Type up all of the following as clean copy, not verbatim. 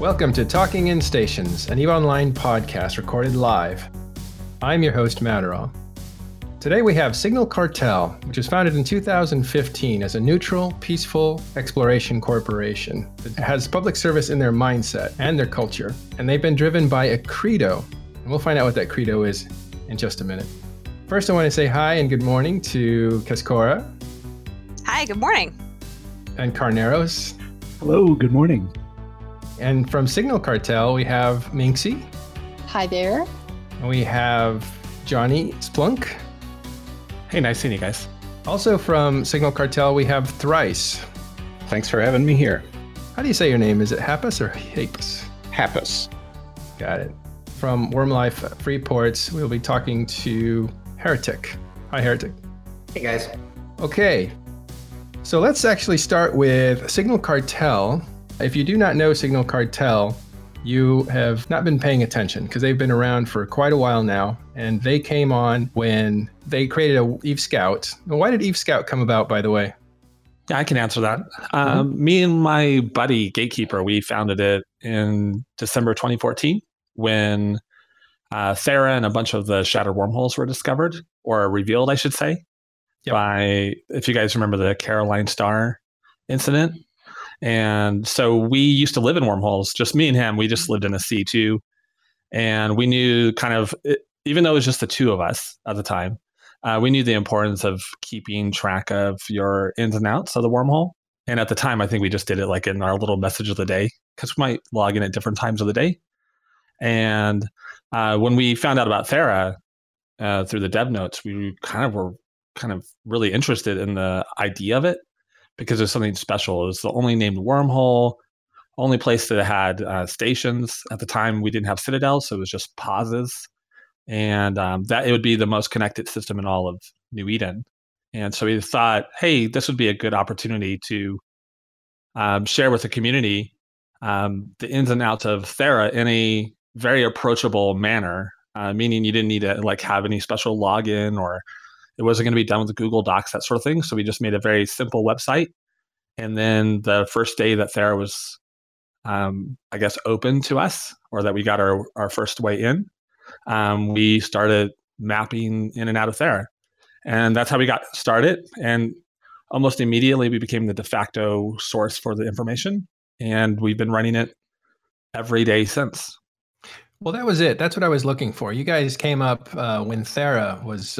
Welcome to Talking In Stations, an EVE Online podcast recorded live. I'm your host, Matterall. Today we have Signal Cartel, which was founded in 2015 as a neutral, peaceful exploration corporation that has public service in their mindset and their culture, and they've been driven by a credo. And we'll find out what that credo is in just a minute. First, I want to say hi and good morning to Kaskora. Hi, good morning. And Carneros. Hello, good morning. And from Signal Cartel, we have Minxie. Hi there. And we have Johnny Splunk. Hey, nice seeing you guys. Also from Signal Cartel, we have Thrice. Thanks for having me here. How do you say your name? Is it Hapus or Hapus? Hapus. Got it. From Wormlife Freeports, we'll be talking to Heretic. Hi, Heretic. Hey, guys. Okay. So let's actually start with Signal Cartel. If you do not know Signal Cartel, you have not been paying attention because they've been around for quite a while now. And they came on when they created a EVE Scout. Why did EVE Scout come about, by the way? Yeah, I can answer that. Me and my buddy, Gatekeeper, we founded it in December 2014 when Thera and a bunch of the shattered wormholes were discovered, or revealed, I should say. Yep. By, if you guys remember the Caroline Star incident. And so we used to live in wormholes, just me and him. We just lived in a C2. And we knew kind of, even though it was just the two of us at the time, we knew the importance of keeping track of your ins and outs of the wormhole. And at the time, I think we just did it like in our little message of the day, because we might log in at different times of the day. And when we found out about Thera through the dev notes, we were really interested in the idea of it because there's something special. It was the only named wormhole, only place that had stations. At the time, we didn't have Citadels, so it was just pauses. And that it would be the most connected system in all of New Eden. And so we thought, hey, this would be a good opportunity to share with the community the ins and outs of Thera in a very approachable manner, meaning you didn't need to like have any special login, or it wasn't going to be done with the Google Docs, that sort of thing. So we just made a very simple website. And then the first day that Thera was, I guess, open to us, or that we got our first way in, we started mapping in and out of Thera. And that's how we got started. And almost immediately, we became the de facto source for the information. And we've been running it every day since. Well, that was it. That's what I was looking for. You guys came up when Thera was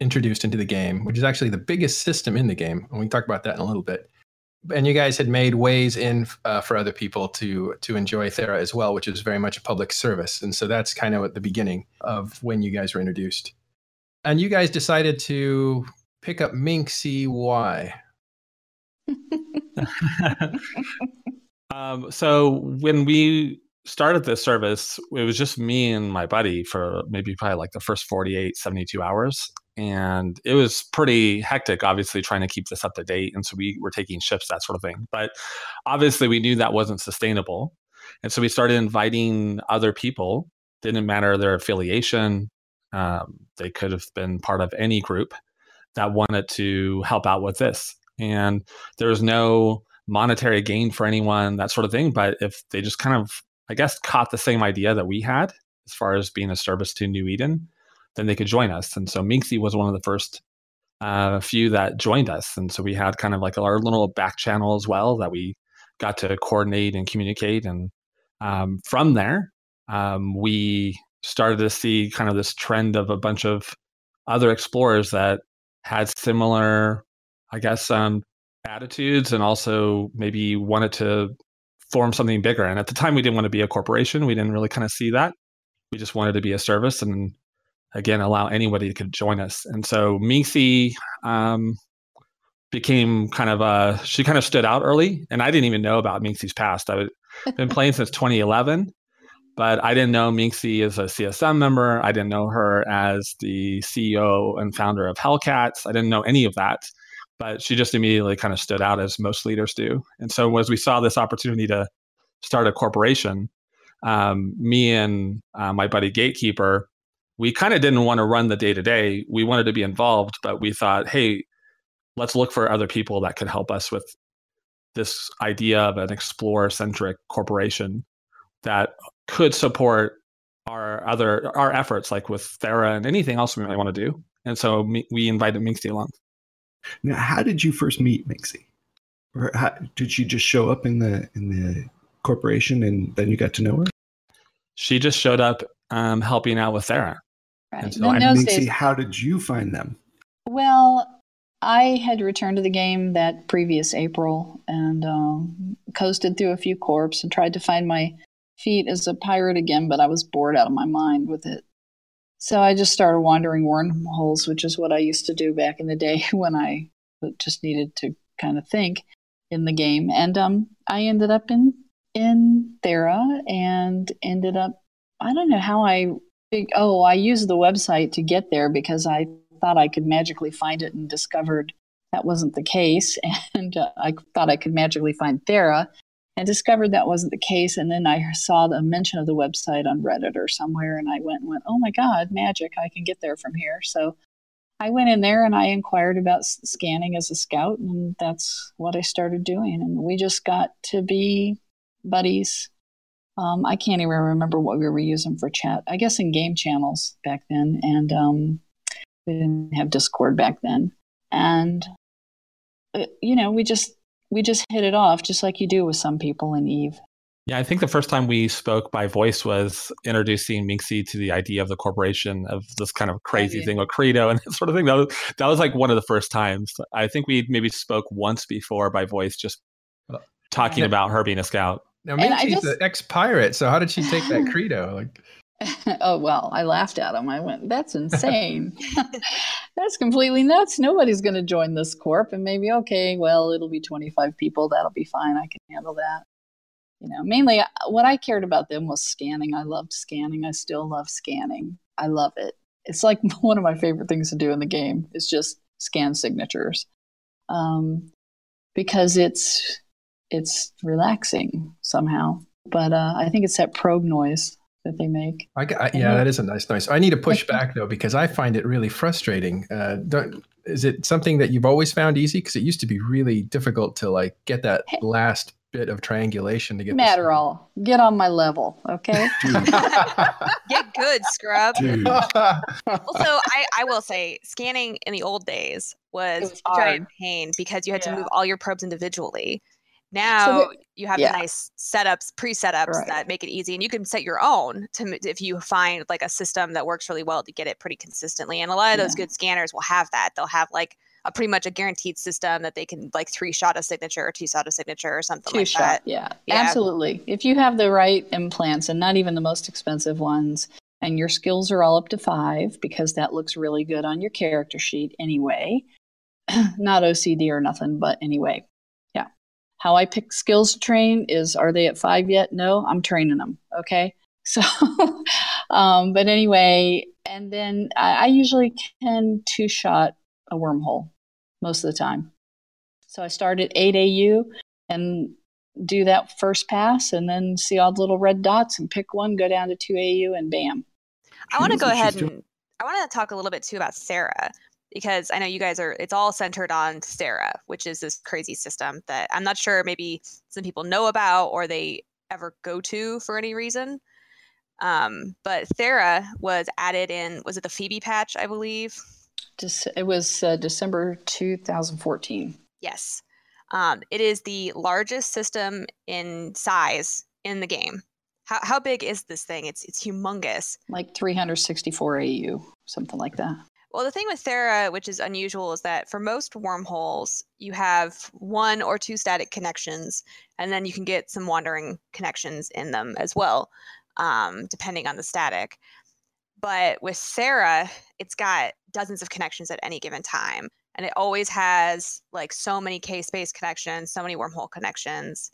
introduced into the game, which is actually the biggest system in the game. And we can talk about that in a little bit. And you guys had made ways in for other people to enjoy Thera as well, which is very much a public service. And so that's kind of at the beginning of when you guys were introduced. And you guys decided to pick up Minxie. Why? So when we started this service, it was just me and my buddy for probably like the first 48, 72 hours. And it was pretty hectic, obviously, trying to keep this up to date. And so we were taking shifts, that sort of thing. But obviously, we knew that wasn't sustainable. And so we started inviting other people. Didn't matter their affiliation. They could have been part of any group that wanted to help out with this. And there was no monetary gain for anyone, that sort of thing. But if they just kind of, I guess, caught the same idea that we had as far as being a service to New Eden, then they could join us. And so Minxie was one of the first few that joined us. And so we had kind of like our little back channel as well that we got to coordinate and communicate. And from there, we started to see kind of this trend of a bunch of other explorers that had similar, I guess, attitudes, and also maybe wanted to form something bigger. And at the time, we didn't want to be a corporation. We didn't really kind of see that. We just wanted to be a service and, again, allow anybody to join us. And so Minxie became kind of she kind of stood out early. And I didn't even know about Minxie's past. I've been playing since 2011, but I didn't know Minxie as a CSM member. I didn't know her as the CEO and founder of Hellcats. I didn't know any of that, but she just immediately kind of stood out as most leaders do. And so as we saw this opportunity to start a corporation, me and my buddy Gatekeeper, we kind of didn't want to run the day-to-day. We wanted to be involved, but we thought, hey, let's look for other people that could help us with this idea of an explorer-centric corporation. that could support our efforts, like with Thera and anything else we might want to do. And so we invited Minxie along. Now, how did you first meet Minxie? Or how, did she just show up in the corporation and then you got to know her? She just showed up helping out with Thera. Right. And so Minxie, days, how did you find them? Well, I had returned to the game that previous April and coasted through a few corps and tried to find my feet as a pirate again, but I was bored out of my mind with it. So I just started wandering wormholes, which is what I used to do back in the day when I just needed to kind of think in the game. And I ended up in Thera and ended up, I don't know how I used the website to get there because I thought I could magically find it and discovered that wasn't the case. And I thought I could magically find Thera and discovered that wasn't the case. And then I saw the mention of the website on Reddit or somewhere. And I went, oh my God, magic, I can get there from here. So I went in there and I inquired about scanning as a scout. And that's what I started doing. And we just got to be buddies. I can't even remember what we were using for chat, I guess in game channels back then. And, we didn't have Discord back then, and you know, we just hit it off, just like you do with some people in EVE. Yeah, I think the first time we spoke by voice was introducing Minxie to the idea of the corporation, of this kind of crazy thing with Credo and that sort of thing. That was like one of the first times. I think we maybe spoke once before by voice, just talking about her being a scout. Now Minxie's an ex-pirate, so how did she take that Credo? Like. Oh, well, I laughed at him. I went, that's insane. That's completely nuts. Nobody's going to join this corp. And maybe, okay, well, it'll be 25 people. That'll be fine. I can handle that. You know, mainly what I cared about them was scanning. I loved scanning. I still love scanning. I love it. It's like one of my favorite things to do in the game is just scan signatures. Because it's relaxing somehow. But I think it's that probe noise that they make. That is a nice noise. I need to push back though, because I find it really frustrating. Is it something that you've always found easy? Because it used to be really difficult to like get that last bit of triangulation to get Matterall. Get on my level, okay? Get good, scrub. Also, I will say scanning in the old days was a giant pain because you had to move all your probes individually. Now you have the nice setups, pre-setups that make it easy, and you can set your own to if you find like a system that works really well to get it pretty consistently. And a lot of those good scanners will have that. They'll have like a pretty much a guaranteed system that they can like 3-shot a signature or 2-shot a signature or something like that. Yeah, absolutely. If you have the right implants and not even the most expensive ones, and your skills are all up to 5 because that looks really good on your character sheet anyway. Not OCD or nothing, but anyway. How I pick skills to train is, are they at 5 yet? No, I'm training them. Okay. So, but anyway, and then I usually can 2-shot a wormhole most of the time. So I start at 8 AU and do that first pass and then see all the little red dots and pick one, go down to 2 AU and bam. I want to go ahead and I want to talk a little bit too about Thera. Because I know you guys it's all centered on Thera, which is this crazy system that I'm not sure maybe some people know about or they ever go to for any reason. But Thera was added in, was it the Phoebe patch, I believe? It was December 2014. Yes. It is the largest system in size in the game. How big is this thing? It's humongous. Like 364 AU, something like that. Well, the thing with Thera, which is unusual, is that for most wormholes, you have 1 or 2 static connections, and then you can get some wandering connections in them as well, depending on the static. But with Thera, it's got dozens of connections at any given time, and it always has like so many K-space connections, so many wormhole connections,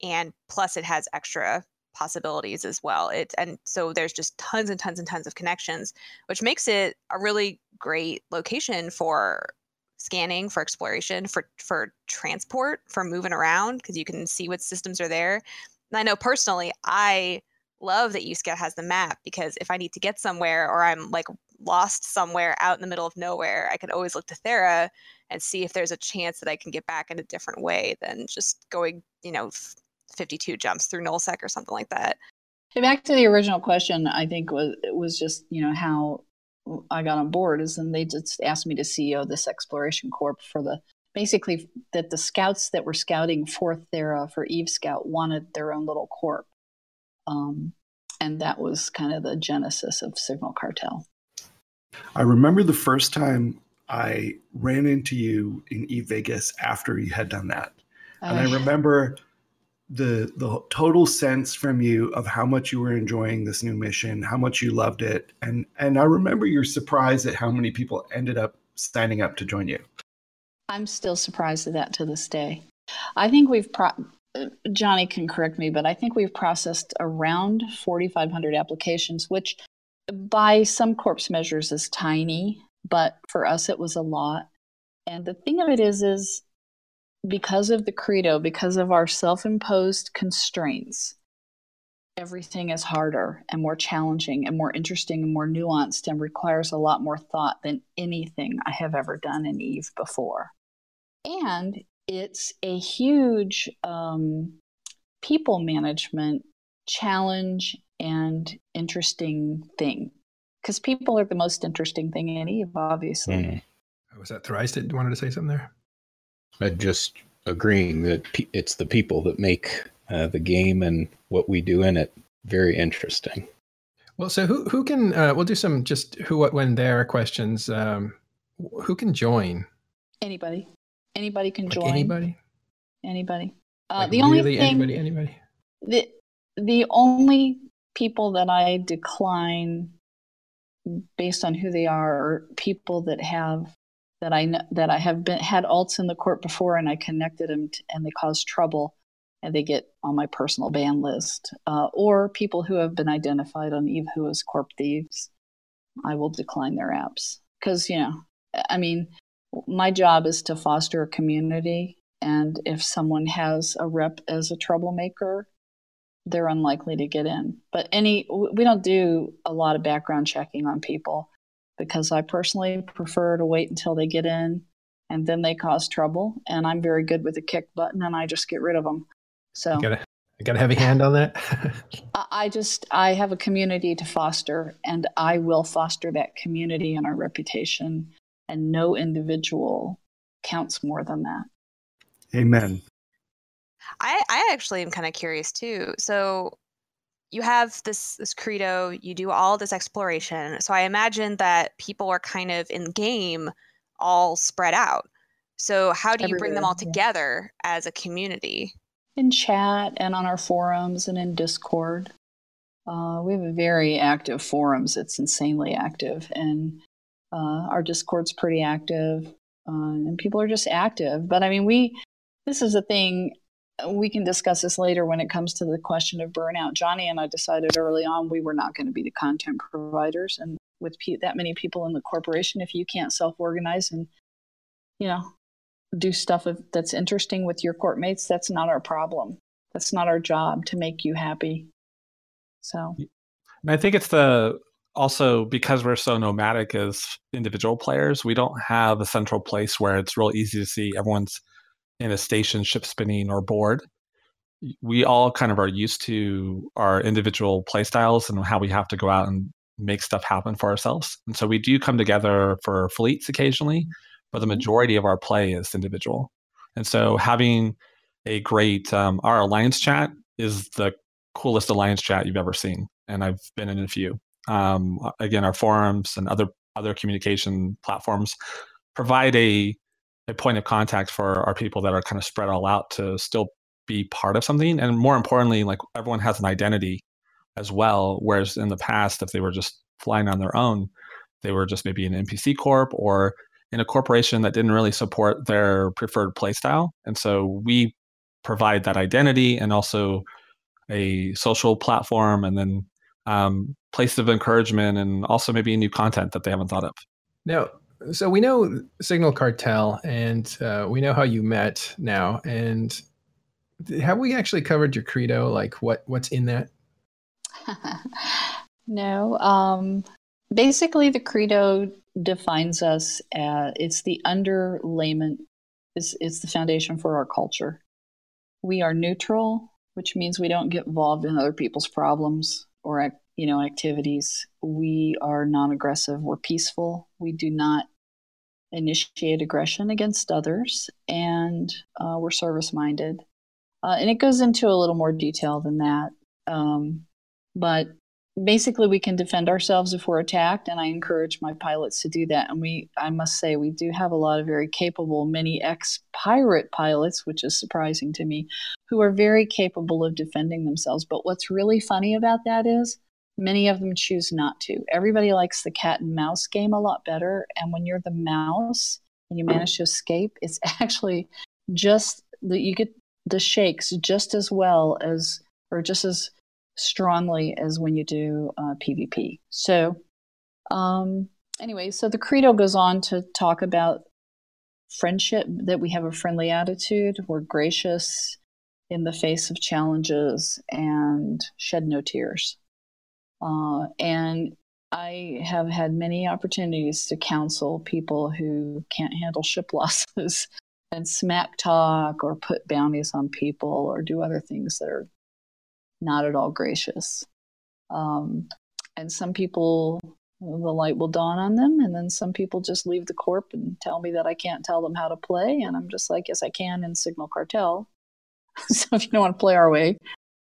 and plus it has extra possibilities as well. And so there's just tons and tons and tons of connections, which makes it a really great location for scanning, for exploration, for transport, for moving around, because you can see what systems are there. And I know personally, I love that eScout has the map, because if I need to get somewhere or I'm like lost somewhere out in the middle of nowhere, I can always look to Thera and see if there's a chance that I can get back in a different way than just going, 52 jumps through nullsec or something like that. Okay, back to the original question, I think it was just, you know, how I got on board is then they just asked me to CEO this exploration corp for the, basically that the scouts that were scouting for Thera for EVE Scout wanted their own little corp. And that was kind of the genesis of Signal Cartel. I remember the first time I ran into you in eVegas after you had done that. And I remember the total sense from you of how much you were enjoying this new mission, how much you loved it. And I remember your surprise at how many people ended up signing up to join you. I'm still surprised at that to this day. I think we've, Johnny can correct me, but I think we've processed around 4,500 applications, which by some corpse measures is tiny, but for us it was a lot. And the thing of it is because of the credo, because of our self-imposed constraints, everything is harder and more challenging and more interesting and more nuanced and requires a lot more thought than anything I have ever done in EVE before. And it's a huge people management challenge and interesting thing, because people are the most interesting thing in EVE, obviously. Was that Thrice that wanted to say something there? I'm just agreeing that it's the people that make the game and what we do in it very interesting. Well, so who can, we'll do some just who, what, when, there questions. Who can join? Anybody. Anybody can join. Anybody? Anybody. The only thing, anybody? The only people that I decline based on who they are people that have, that I know, that I have been, had alts in the court before and I connected them and they caused trouble and they get on my personal ban list, or people who have been identified on EVE who as corp thieves. I will decline their apps because, you know, I mean, my job is to foster a community, and if someone has a rep as a troublemaker, they're unlikely to get in. But we don't do a lot of background checking on people because I personally prefer to wait until they get in and then they cause trouble. And I'm very good with the kick button and I just get rid of them. So I got a heavy hand on that. I have a community to foster, and I will foster that community and our reputation, and no individual counts more than that. Amen. I actually am kind of curious too. So you have this credo, you do all this exploration. So I imagine that people are kind of in game all spread out. So how do you bring them all together as a community? In chat and on our forums and in Discord. We have a very active forums. It's insanely active. And our Discord's pretty active. And people are just active. But I mean, this is a thing. We can discuss this later when it comes to the question of burnout. Johnny and I decided early on we were not going to be the content providers. And with that many people in the corporation, if you can't self-organize and, you know, do stuff that's interesting with your corp mates, that's not our problem. That's not our job to make you happy. So. And I think it's also because we're so nomadic as individual players, we don't have a central place where it's real easy to see everyone's in a station, ship spinning, or board. We all kind of are used to our individual play styles and how we have to go out and make stuff happen for ourselves. And so we do come together for fleets occasionally, but the majority of our play is individual. And so having a great, our alliance chat is the coolest alliance chat you've ever seen. And I've been in a few. Again, our forums and other communication platforms provide a point of contact for our people that are kind of spread all out to still be part of something. And more importantly, like, everyone has an identity as well. Whereas in the past, if they were just flying on their own, they were just maybe an NPC corp or in a corporation that didn't really support their preferred play style. And so we provide that identity and also a social platform, and then place of encouragement, and also maybe new content that they haven't thought of. Now, so we know Signal Cartel, and we know how you met now. And have we actually covered your credo? Like, what's in that? No. Basically, the credo defines us as, it's the underlayment. It's the foundation for our culture. We are neutral. which means we don't get involved in other people's problems or, you know, activities. We are non-aggressive. We're peaceful. We do not initiate aggression against others, and we're service-minded. And it goes into a little more detail than that. But basically, we can defend ourselves if we're attacked, and I encourage my pilots to do that. And I must say, we do have a lot of very capable, many ex-pirate pilots, which is surprising to me, who are very capable of defending themselves. But what's really funny about that is many of them choose not to. Everybody likes the cat and mouse game a lot better, and when you're the mouse and you manage to escape, it's actually just that you get the shakes just as well as, or just as strongly as when you do PvP. So anyway, so the credo goes on to talk about friendship, that we have a friendly attitude, we're gracious in the face of challenges, and shed no tears. And I have had many opportunities to counsel people who can't handle ship losses and smack talk or put bounties on people or do other things that are not at all gracious. And some people, the light will dawn on them, and then some people just leave the corp and tell me that I can't tell them how to play, and I'm just like, yes, I can in Signal Cartel. So if you don't want to play our way,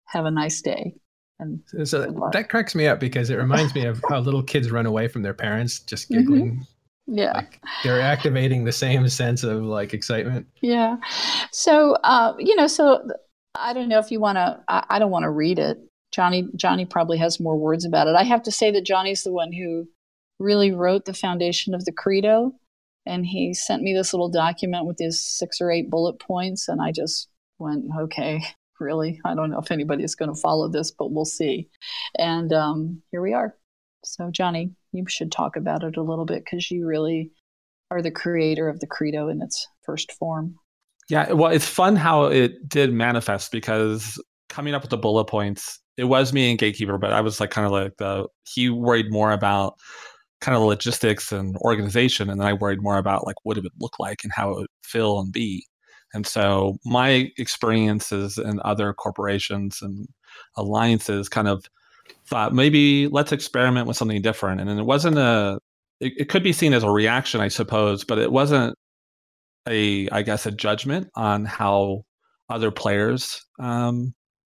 have a nice day. And so that cracks me up, because it reminds me of how little kids run away from their parents just giggling. Mm-hmm. Yeah. Like they're activating the same sense of like excitement. Yeah. So, you know, so I don't know if you want to, I don't want to read it. Johnny probably has more words about it. I have to say that Johnny's the one who really wrote the foundation of the credo. And he sent me this little document with his 6 or 8 bullet points. And I just went, okay, really? I don't know if anybody is going to follow this, but we'll see. And here we are. So Johnny, you should talk about it a little bit, because you really are the creator of the credo in its first form. Yeah, well, it's fun how it did manifest, because coming up with the bullet points, it was me and Gatekeeper, but I was like kind of like he worried more about kind of the logistics and organization, and then I worried more about like what it would look like and how it would feel and be. And so my experiences in other corporations and alliances kind of thought, maybe let's experiment with something different. And then it wasn't it could be seen as a reaction, I suppose, but it wasn't I guess a judgment on how other players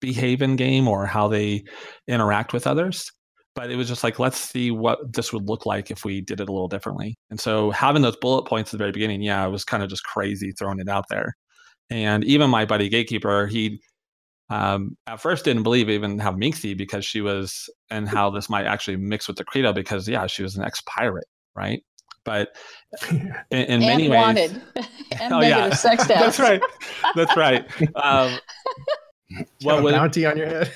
behave in game or how they interact with others. But it was just like, let's see what this would look like if we did it a little differently. And so having those bullet points at the very beginning, yeah, it was kind of just crazy throwing it out there. And even my buddy Gatekeeper, he at first didn't believe even have Minxie, because she was, and how this might actually mix with the credo, because yeah, she was an ex-pirate, right? But in many ways, wanted. And oh, negative sex death. That's right. That's right. What was bounty on your head?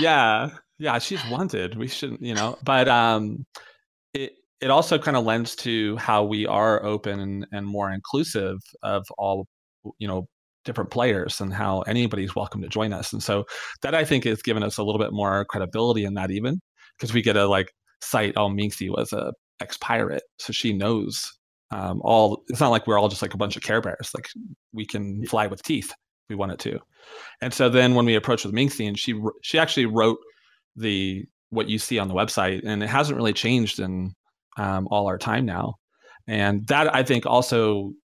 Yeah, yeah. She's wanted. We shouldn't, you know. But it also kind of lends to how we are open and more inclusive of all, you know, different players, and how anybody's welcome to join us. And so that, I think, has given us a little bit more credibility in that, even because we get to like cite, oh, Minxie was a ex-pirate, so she knows all. It's not like we're all just like a bunch of Care Bears. Like, we can fly with teeth if we wanted to. And so then when we approached with Minxie, and she actually wrote the what you see on the website, and it hasn't really changed in all our time now. And that, I think, also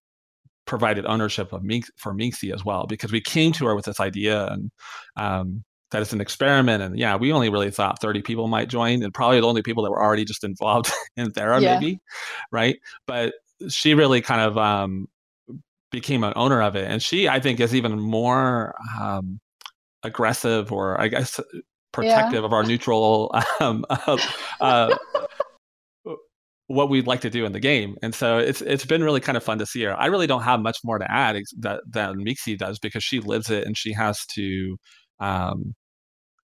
provided ownership of for Minxie as well, because we came to her with this idea, and that it's an experiment. And yeah, we only really thought 30 people might join, and probably the only people that were already just involved in Thera, yeah, maybe, right? But she really kind of became an owner of it. And she, I think, is even more aggressive, or I guess protective, yeah, of our neutral what we'd like to do in the game. And so it's been really kind of fun to see her. I really don't have much more to add than Minxie does, because she lives it, and she has to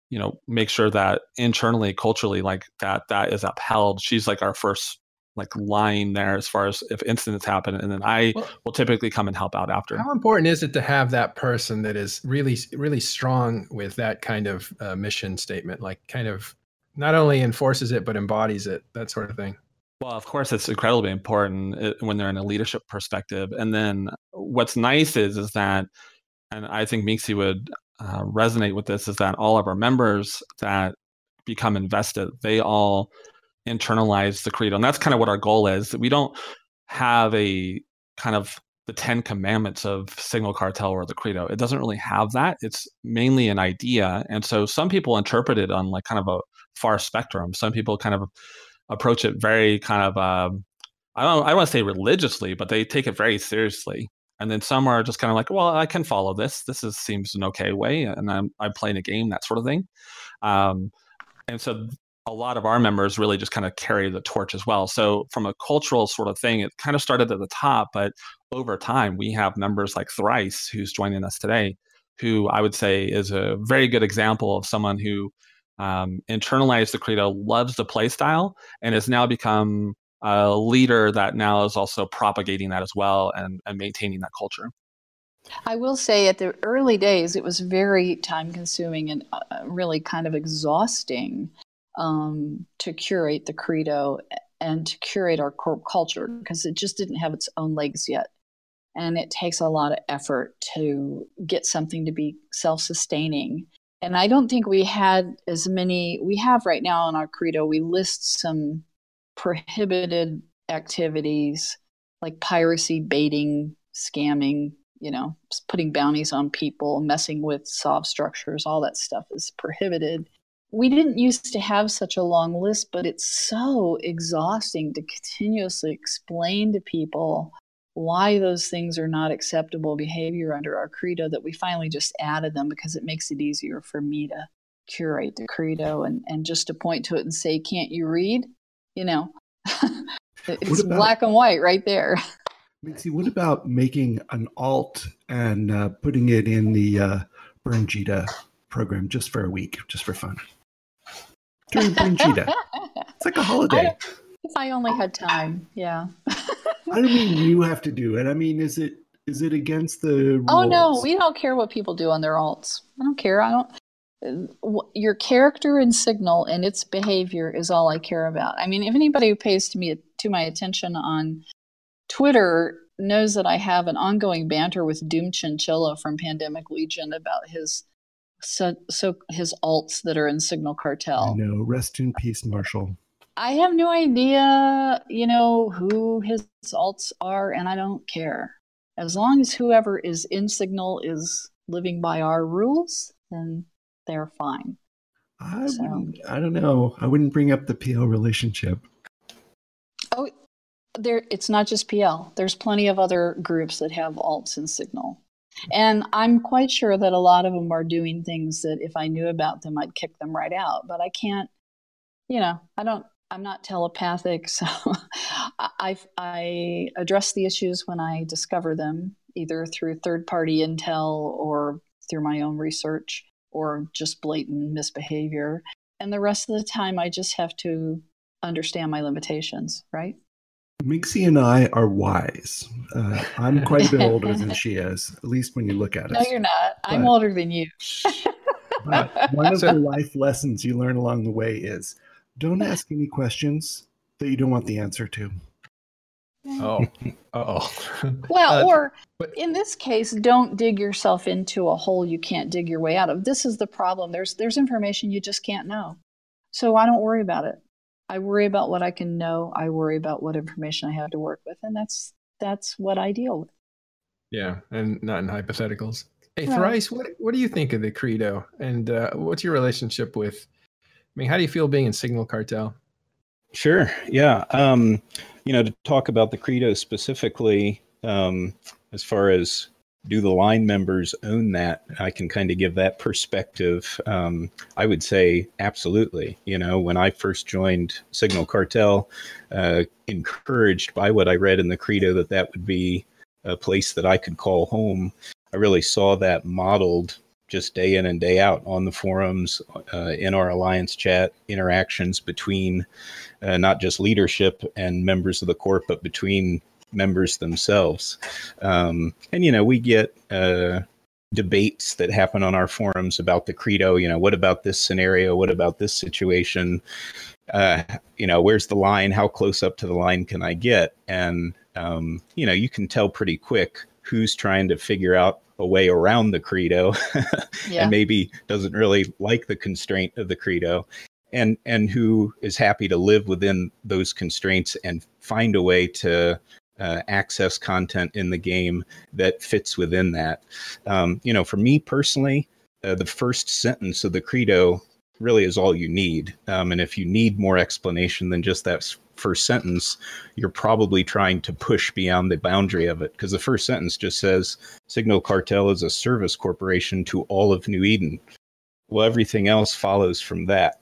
you know, make sure that internally, culturally, like that is upheld. She's like our first like line there, as far as if incidents happen, and then I will typically come and help out after. How important is it to have that person that is really, really strong with that kind of mission statement, like kind of not only enforces it, but embodies it, that sort of thing? Well, of course, it's incredibly important when they're in a leadership perspective. And then what's nice is that, and I think Minxie would resonate with this is that all of our members that become invested, they all internalize the credo. And that's kind of what our goal is. We don't have a kind of the 10 commandments of Signal Cartel or the credo. It doesn't really have that. It's mainly an idea. And so some people interpret it on like kind of a far spectrum. Some people kind of approach it very kind of, I don't want to say religiously, but they take it very seriously. And then some are just kind of like, well, I can follow this. This seems an okay way. And I'm playing a game, that sort of thing. And so a lot of our members really just kind of carry the torch as well. So from a cultural sort of thing, it kind of started at the top, but over time, we have members like Thrice, who's joining us today, who I would say is a very good example of someone who internalized the credo, loves the play style, and has now become a leader that now is also propagating that as well and maintaining that culture. I will say at the early days, it was very time-consuming and really kind of exhausting to curate the credo and to curate our corp culture because it just didn't have its own legs yet. And it takes a lot of effort to get something to be self-sustaining. And I don't think we had as many, we have right now in our credo, we list some prohibited activities like piracy, baiting, scamming, you know, putting bounties on people, messing with SOV structures, all that stuff is prohibited. We didn't used to have such a long list, but it's so exhausting to continuously explain to people why those things are not acceptable behavior under our credo that we finally just added them because it makes it easier for me to curate the credo and just to point to it and say, can't you read? You know, it's black and white right there. Minxie, what about making an alt and putting it in the Burn Jita program just for a week, just for fun? During Burn Jita. It's like a holiday. I only had time, yeah. I don't mean you have to do it. I mean, is it against the rules? Oh, no, we don't care what people do on their alts. I don't care. Your character in Signal and its behavior is all I care about. I mean, if anybody who pays to my attention on Twitter knows that I have an ongoing banter with Doom Chinchilla from Pandemic Legion about his alts that are in Signal Cartel. I know. Rest in peace, Marshall. I have no idea, you know, who his alts are, and I don't care. As long as whoever is in Signal is living by our rules, then they're fine. I don't know. I wouldn't bring up the PL relationship. Oh, there. It's not just PL. There's plenty of other groups that have alts in Signal. And I'm quite sure that a lot of them are doing things that if I knew about them, I'd kick them right out. But I can't, you know, I'm not telepathic. So I address the issues when I discover them, either through third-party intel or through my own research or just blatant misbehavior. And the rest of the time, I just have to understand my limitations, right? Minxie and I are wise. I'm quite a bit older than she is, at least when you look at it. No, you're not. I'm older than you. But one of the life lessons you learn along the way is don't ask any questions that you don't want the answer to. Oh, uh-oh. Well, or in this case, don't dig yourself into a hole you can't dig your way out of. This is the problem. There's information you just can't know. So I don't worry about it. I worry about what I can know. I worry about what information I have to work with. And that's what I deal with. Yeah, and not in hypotheticals. Hey, right. Thrice, what do you think of the credo? And what's your relationship with, I mean, how do you feel being in Signal Cartel? Sure, yeah. You know, to talk about the credo specifically, as far as do the line members own that, I can kind of give that perspective. I would say absolutely. You know, when I first joined Signal Cartel, encouraged by what I read in the credo that would be a place that I could call home, I really saw that modeled just day in and day out on the forums, in our alliance chat, interactions between not just leadership and members of the corp, but between members themselves. And, you know, we get debates that happen on our forums about the credo, you know, what about this scenario? What about this situation? You know, where's the line? How close up to the line can I get? And, you know, you can tell pretty quick who's trying to figure out a way around the credo yeah. and maybe doesn't really like the constraint of the credo, and who is happy to live within those constraints and find a way to access content in the game that fits within that. You know, for me personally, the first sentence of the credo really is all you need. And if you need more explanation than just that first sentence, you're probably trying to push beyond the boundary of it, because the first sentence just says Signal Cartel is a service corporation to all of New Eden. Well, everything else follows from that.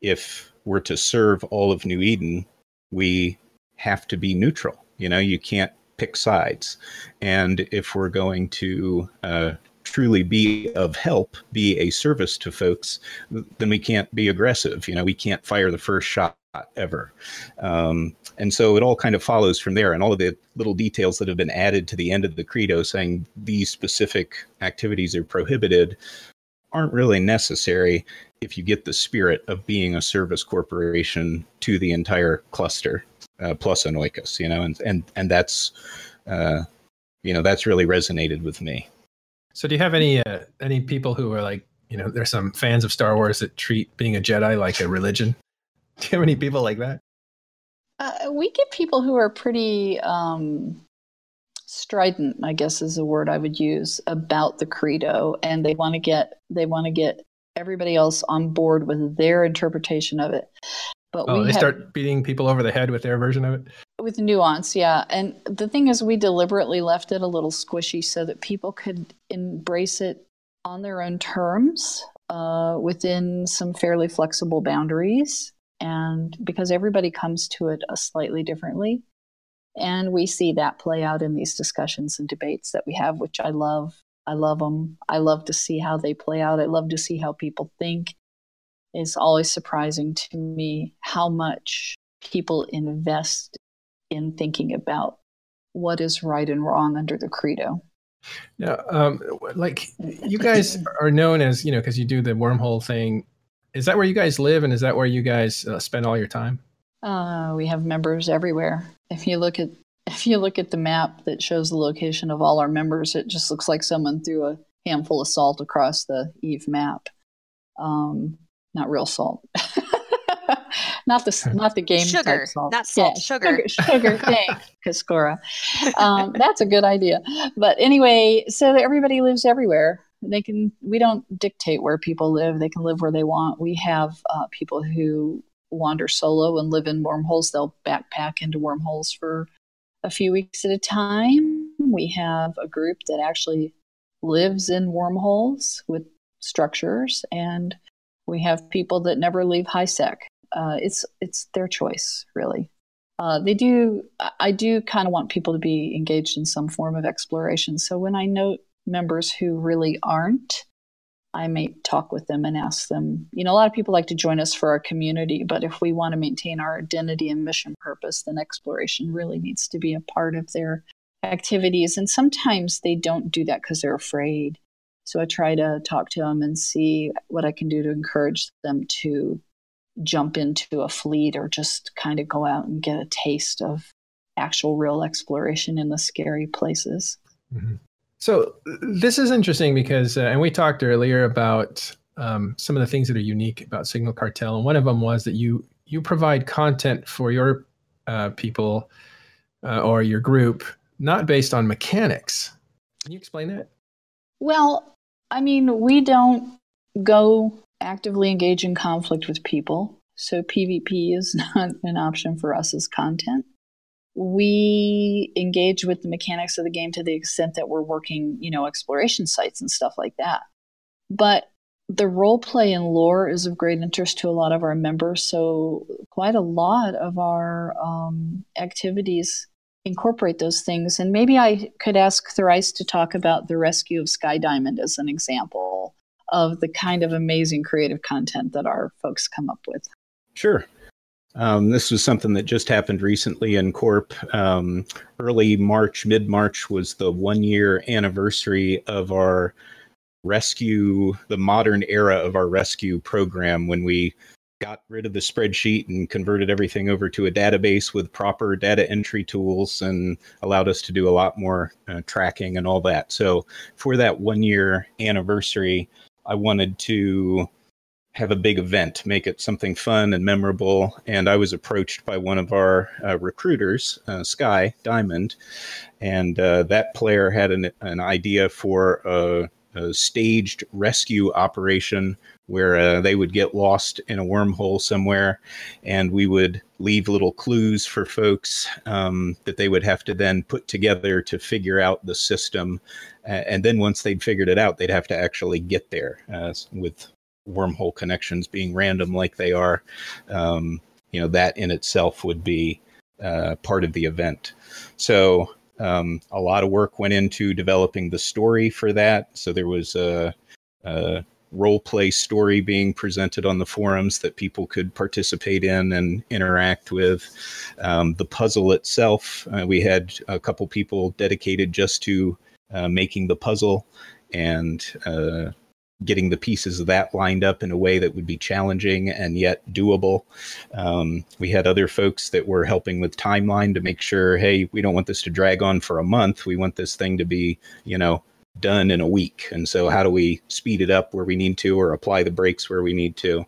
If we're to serve all of New Eden, we have to be neutral. You know, you can't pick sides. And if we're going to truly be of help, be a service to folks, then we can't be aggressive. You know, we can't fire the first shot ever. And so it all kind of follows from there, and all of the little details that have been added to the end of the credo saying these specific activities are prohibited aren't really necessary if you get the spirit of being a service corporation to the entire cluster, plus Anoikos, you know, and that's, you know, that's really resonated with me. So do you have any people who are like, you know, there's some fans of Star Wars that treat being a Jedi like a religion? Do you have any people like that? We get people who are pretty strident, I guess is a word I would use, about the credo, and they want to get everybody else on board with their interpretation of it. But oh, they start beating people over the head with their version of it? With nuance, yeah. And the thing is, we deliberately left it a little squishy so that people could embrace it on their own terms, within some fairly flexible boundaries. And because everybody comes to it slightly differently. And we see that play out in these discussions and debates that we have, which I love. I love them. I love to see how they play out. I love to see how people think. It's always surprising to me how much people invest in thinking about what is right and wrong under the credo. Now, like, you guys are known as, you know, because you do the wormhole thing. Is that where you guys live, and is that where you guys spend all your time? We have members everywhere. If you look at the map that shows the location of all our members, it just looks like someone threw a handful of salt across the EVE map. Not real salt. not the game sugar, type salt. Not salt, yeah, sugar. Thanks, Kaskora. That's a good idea. But anyway, so that everybody lives everywhere. We don't dictate where people live. They can live where they want. We have people who wander solo and live in wormholes. They'll backpack into wormholes for a few weeks at a time. We have a group that actually lives in wormholes with structures, and we have people that never leave HiSec. It's their choice, really. I do kind of want people to be engaged in some form of exploration. So when I note members who really aren't, I may talk with them and ask them, you know, a lot of people like to join us for our community, but if we want to maintain our identity and mission purpose, then exploration really needs to be a part of their activities. And sometimes they don't do that because they're afraid. So I try to talk to them and see what I can do to encourage them to jump into a fleet or just kind of go out and get a taste of actual real exploration in the scary places. Mm-hmm. So this is interesting because, and we talked earlier about some of the things that are unique about Signal Cartel. And one of them was that you provide content for your people or your group, not based on mechanics. Can you explain that? Well, I mean, we don't go actively engage in conflict with people, so PvP is not an option for us as content. We engage with the mechanics of the game to the extent that we're working, you know, exploration sites and stuff like that. But the role play and lore is of great interest to a lot of our members, so quite a lot of our activities incorporate those things. And maybe I could ask Thrice to talk about the rescue of Sky Diamond as an example of the kind of amazing creative content that our folks come up with. Sure. This was something that just happened recently in Corp. Early March, mid-March was the one-year anniversary of our rescue, the modern era of our rescue program, when we got rid of the spreadsheet and converted everything over to a database with proper data entry tools and allowed us to do a lot more tracking and all that. So for that 1 year anniversary, I wanted to have a big event, make it something fun and memorable. And I was approached by one of our recruiters, Sky Diamond, and that player had an idea for a staged rescue operation where they would get lost in a wormhole somewhere, and we would leave little clues for folks that they would have to then put together to figure out the system. And then once they'd figured it out, they'd have to actually get there with wormhole connections being random like they are. You know, that in itself would be part of the event. So a lot of work went into developing the story for that. So there was a role play story being presented on the forums that people could participate in and interact with. The puzzle itself, we had a couple people dedicated just to making the puzzle and getting the pieces of that lined up in a way that would be challenging and yet doable. We had other folks that were helping with timeline to make sure, hey, we don't want this to drag on for a month. We want this thing to be, you know, done in a week. And so how do we speed it up where we need to or apply the brakes where we need to?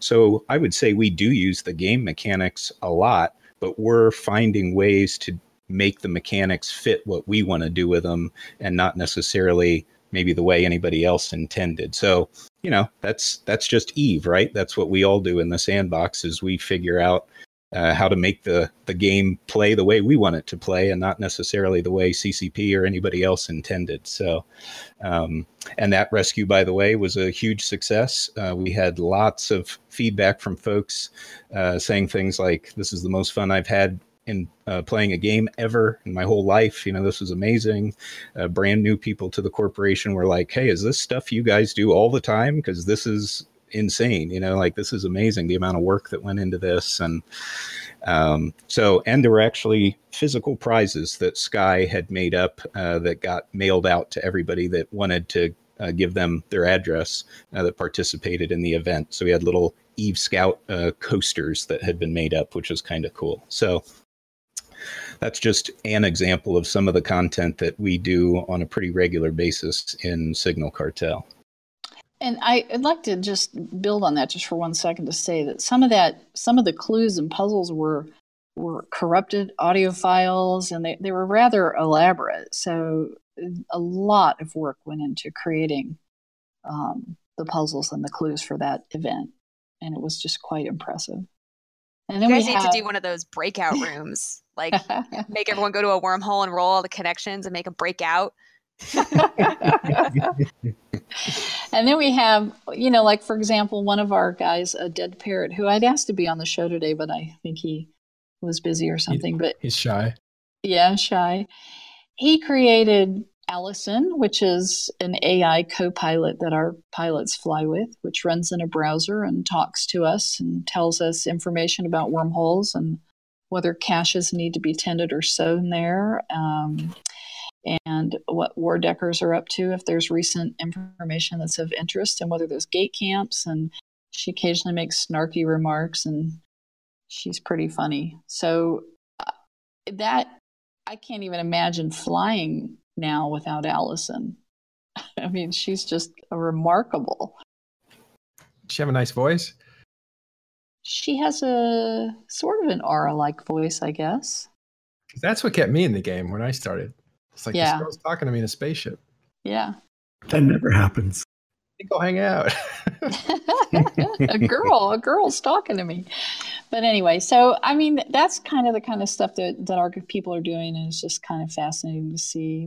So I would say we do use the game mechanics a lot, but we're finding ways to make the mechanics fit what we want to do with them and not necessarily maybe the way anybody else intended. So, you know, that's just EVE, right? That's what we all do in the sandbox is we figure out how to make the game play the way we want it to play and not necessarily the way CCP or anybody else intended. So, and that rescue, by the way, was a huge success. We had lots of feedback from folks saying things like, this is the most fun I've had in playing a game ever in my whole life. You know, this was amazing. Brand new people to the corporation were like, hey, is this stuff you guys do all the time? Because this is insane. You know, like, this is amazing, the amount of work that went into this. And and there were actually physical prizes that Sky had made up that got mailed out to everybody that wanted to give them their address that participated in the event. So we had little EVE Scout coasters that had been made up, which was kind of cool. So that's just an example of some of the content that we do on a pretty regular basis in Signal Cartel. And I'd like to just build on that just for 1 second to say that some of the clues and puzzles were corrupted audio files, and they were rather elaborate. So a lot of work went into creating the puzzles and the clues for that event. And it was just quite impressive. And then you guys need to do one of those breakout rooms. Like, make everyone go to a wormhole and roll all the connections and make them break out. And then we have, you know, like, for example, one of our guys, a Dead Parrot, who I'd asked to be on the show today, but I think he was busy or something. But he's shy. Yeah, shy. He created Allison, which is an AI co-pilot that our pilots fly with, which runs in a browser and talks to us and tells us information about wormholes and whether caches need to be tended or sown there, and what war deckers are up to, if there's recent information that's of interest, and whether there's gate camps. And she occasionally makes snarky remarks, and she's pretty funny. So that, I can't even imagine flying now without Allison. I mean, she's just a remarkable. Does she have a nice voice? She has a sort of an aura-like voice, I guess. That's what kept me in the game when I started. It's like, yeah, this girl's talking to me in a spaceship. Yeah. That never happens. I think I'll hang out. A girl's talking to me. But anyway, so, I mean, that's kind of the kind of stuff that our people are doing, and it's just kind of fascinating to see.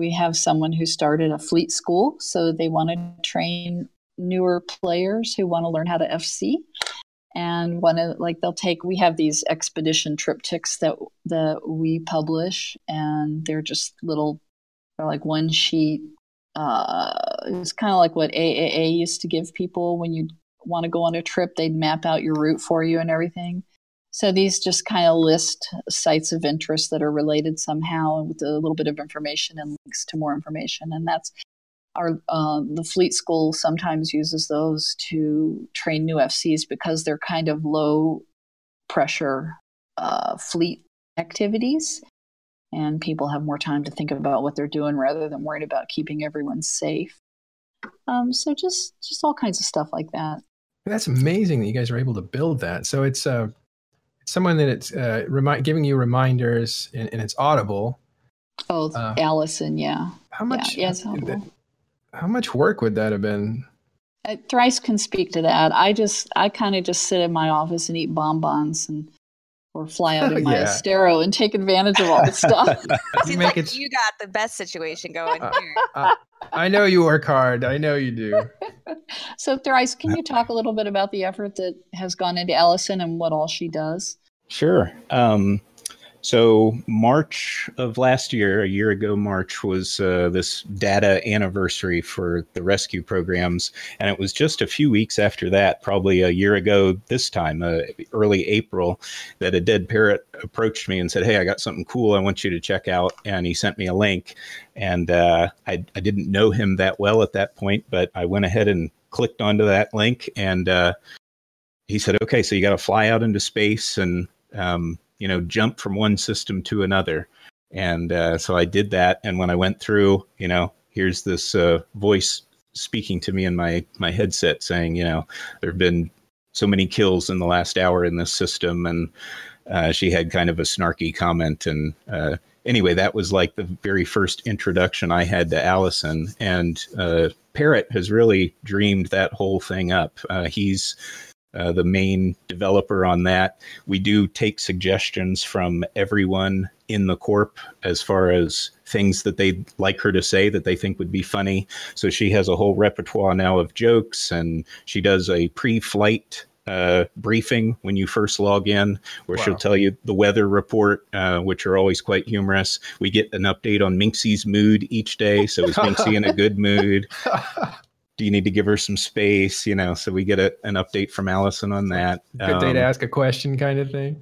We have someone who started a fleet school, so they want to train newer players who want to learn how to FC. And we have these expedition triptychs that we publish, and they're just little, they're like one sheet. It's kind of like what AAA used to give people when you want to go on a trip. They'd map out your route for you and everything. So these just kind of list sites of interest that are related somehow with a little bit of information and links to more information. And that's the fleet school sometimes uses those to train new FCs because they're kind of low pressure fleet activities, and people have more time to think about what they're doing rather than worried about keeping everyone safe. So just all kinds of stuff like that. That's amazing that you guys are able to build that. So it's someone that it's giving you reminders, and it's audible. Oh, Allison, yeah. How much? Yeah, it's audible. How much work would that have been? Thrice can speak to that. I kind of just sit in my office and eat bonbons and or fly out of my Estero and take advantage of all the stuff. Seems like you got the best situation going here. I know you work hard. I know you do. So Thrice, can you talk a little bit about the effort that has gone into Allison and what all she does? Sure. So March of last year, a year ago, March was this data anniversary for the rescue programs. And it was just a few weeks after that, probably a year ago this time, early April, that a Dead Parrot approached me and said, "Hey, I got something cool I want you to check out." And he sent me a link. And I didn't know him that well at that point, but I went ahead and clicked onto that link. And he said, "Okay, so you got to fly out into space and you know, jump from one system to another." And so I did that. And when I went through, you know, here's this voice speaking to me in my headset saying, you know, there have been so many kills in the last hour in this system. And she had kind of a snarky comment. And anyway, that was like the very first introduction I had to Allison. And Parrot has really dreamed that whole thing up. He's the main developer on that. We do take suggestions from everyone in the corp as far as things that they'd like her to say that they think would be funny. So she has a whole repertoire now of jokes, and she does a pre-flight briefing when you first log in, where she'll tell you the weather report, which are always quite humorous. We get an update on Minxie's mood each day. So is Minxie in a good mood? Do you need to give her some space? You know, so we get an update from Allison on that. Good day to ask a question kind of thing.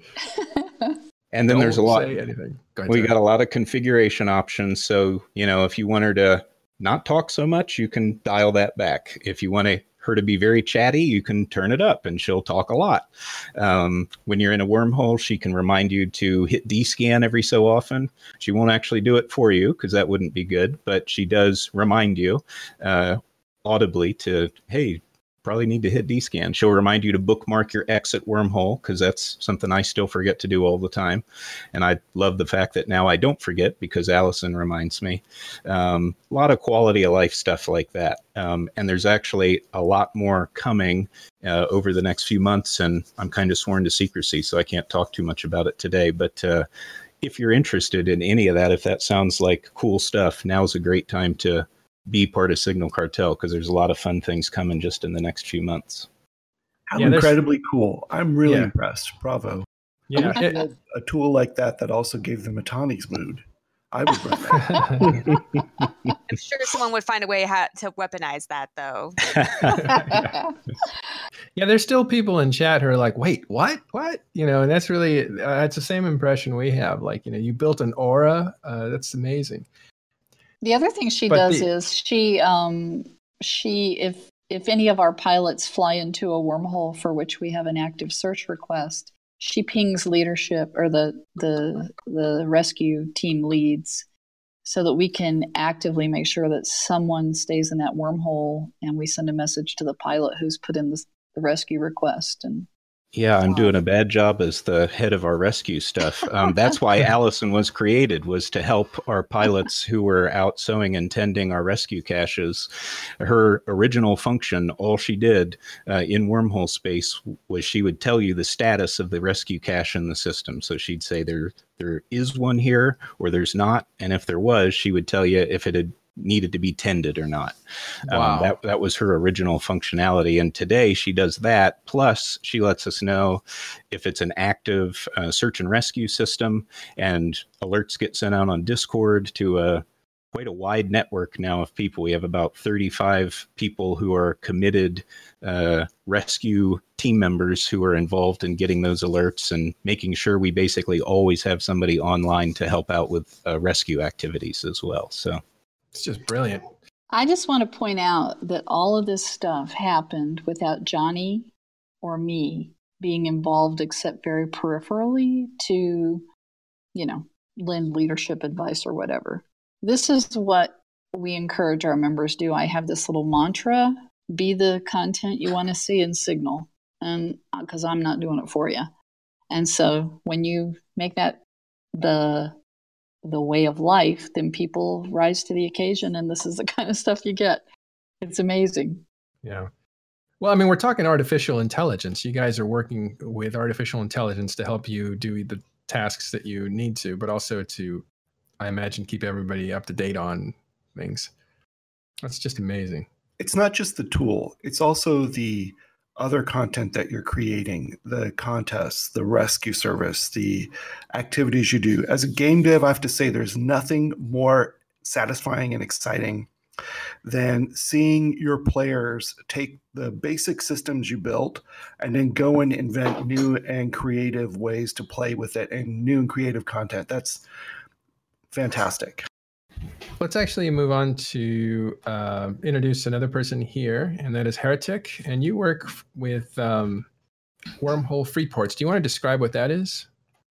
And then there's a lot. We got a lot of configuration options. So, you know, if you want her to not talk so much, you can dial that back. If you want her to be very chatty, you can turn it up and she'll talk a lot. When you're in a wormhole, she can remind you to hit D-scan every so often. She won't actually do it for you because that wouldn't be good, but she does remind you audibly to, hey, probably need to hit D-scan. She'll remind you to bookmark your exit wormhole, because that's something I still forget to do all the time. And I love the fact that now I don't forget because Allison reminds me. A lot of quality of life stuff like that. And there's actually a lot more coming over the next few months. And I'm kind of sworn to secrecy, so I can't talk too much about it today. But if you're interested in any of that, if that sounds like cool stuff, now's a great time to be part of Signal Cartel, because there's a lot of fun things coming just in the next few months. How incredibly cool. I'm really impressed. Bravo. Yeah. I had a tool like that that also gave them a Tawny's mood. I would run that. I'm sure someone would find a way to weaponize that, though. Yeah, there's still people in chat who are like, wait, what? You know, and that's really, that's the same impression we have. Like, you know, you built an aura. That's amazing. The other thing she does is she if any of our pilots fly into a wormhole for which we have an active search request, she pings leadership or the rescue team leads so that we can actively make sure that someone stays in that wormhole, and we send a message to the pilot who's put in the rescue request. And yeah, I'm doing a bad job as the head of our rescue stuff. That's why Allison was created, was to help our pilots who were out sewing and tending our rescue caches. Her original function, all she did in wormhole space, was she would tell you the status of the rescue cache in the system. So she'd say there is one here or there's not. And if there was, she would tell you if it had needed to be tended or not. Wow. That was her original functionality. And today she does that. Plus she lets us know if it's an active search and rescue system, and alerts get sent out on Discord to quite a wide network now of people. We have about 35 people who are committed rescue team members who are involved in getting those alerts and making sure we basically always have somebody online to help out with rescue activities as well. So it's just brilliant. I just want to point out that all of this stuff happened without Johnny or me being involved, except very peripherally to, you know, lend leadership advice or whatever. This is what we encourage our members do. I have this little mantra, be the content you want to see in Signal, and because I'm not doing it for you. And so when you make that the way of life, then people rise to the occasion, and this is the kind of stuff you get. It's amazing. Yeah. Well, I mean, we're talking artificial intelligence. You guys are working with artificial intelligence to help you do the tasks that you need to, but also to, I imagine, keep everybody up to date on things. That's just amazing. It's not just the tool. It's also the other content that you're creating, the contests, the rescue service, the activities you do. As a game dev, I have to say there's nothing more satisfying and exciting than seeing your players take the basic systems you built and then go and invent new and creative ways to play with it and new and creative content. That's fantastic. Let's actually move on to introduce another person here, and that is Heretic. And you work with Wormlife Freeports. Do you want to describe what that is?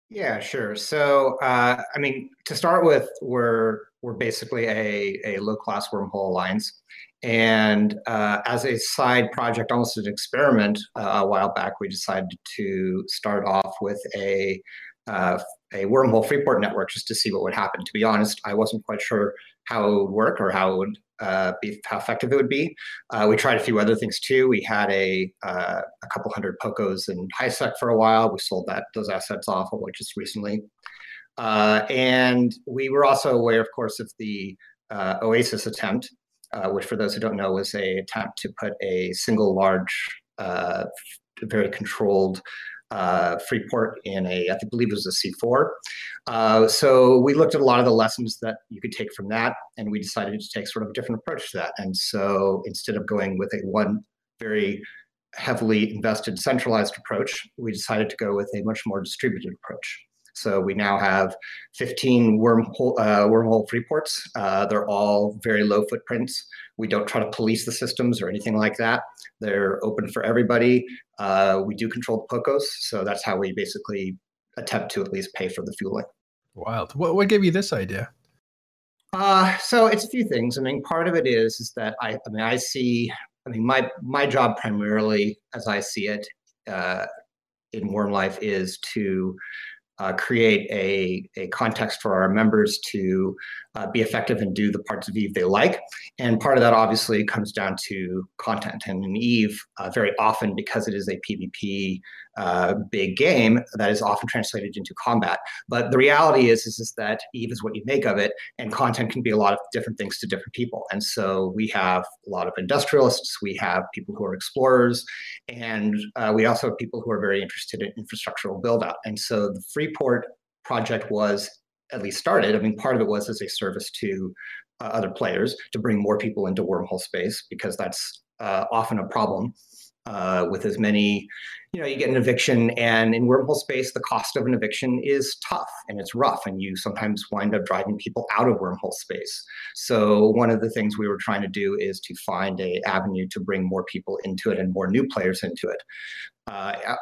Yeah, sure. So, I mean, to start with, we're basically a low-class wormhole alliance. And as a side project, almost an experiment, a while back, we decided to start off with a wormhole Freeport network just to see what would happen. To be honest, I wasn't quite sure how it would work or how it would be, how effective it would be. We tried a few other things too. We had a couple hundred POCOs in HiSec for a while. We sold those assets off just recently. And we were also aware, of course, of the Oasis attempt, which for those who don't know was an attempt to put a single large, very controlled Freeport in a, I believe it was a C4. So we looked at a lot of the lessons that you could take from that, and we decided to take sort of a different approach to that. And so instead of going with one very heavily invested centralized approach, we decided to go with a much more distributed approach. So we now have 15 wormhole Freeports. They're all very low footprints. We don't try to police the systems or anything like that. They're open for everybody. We do control the POCOs, so that's how we basically attempt to at least pay for the fueling. Wild. What gave you this idea? So it's a few things. I mean, part of it is that I mean, my job primarily, as I see it, in Wormlife is to create a context for our members to be effective and do the parts of EVE they like. And part of that obviously comes down to content. And in EVE, very often, because it is a PvP big game, that is often translated into combat. But the reality is that EVE is what you make of it, and content can be a lot of different things to different people. And so we have a lot of industrialists, we have people who are explorers, and we also have people who are very interested in infrastructural build-out. And so the Freeport project was at least started. I mean, part of it was as a service to other players to bring more people into wormhole space, because that's often a problem with as many, you know, you get an eviction, and in wormhole space, the cost of an eviction is tough and it's rough, and you sometimes wind up driving people out of wormhole space. So one of the things we were trying to do is to find an avenue to bring more people into it and more new players into it.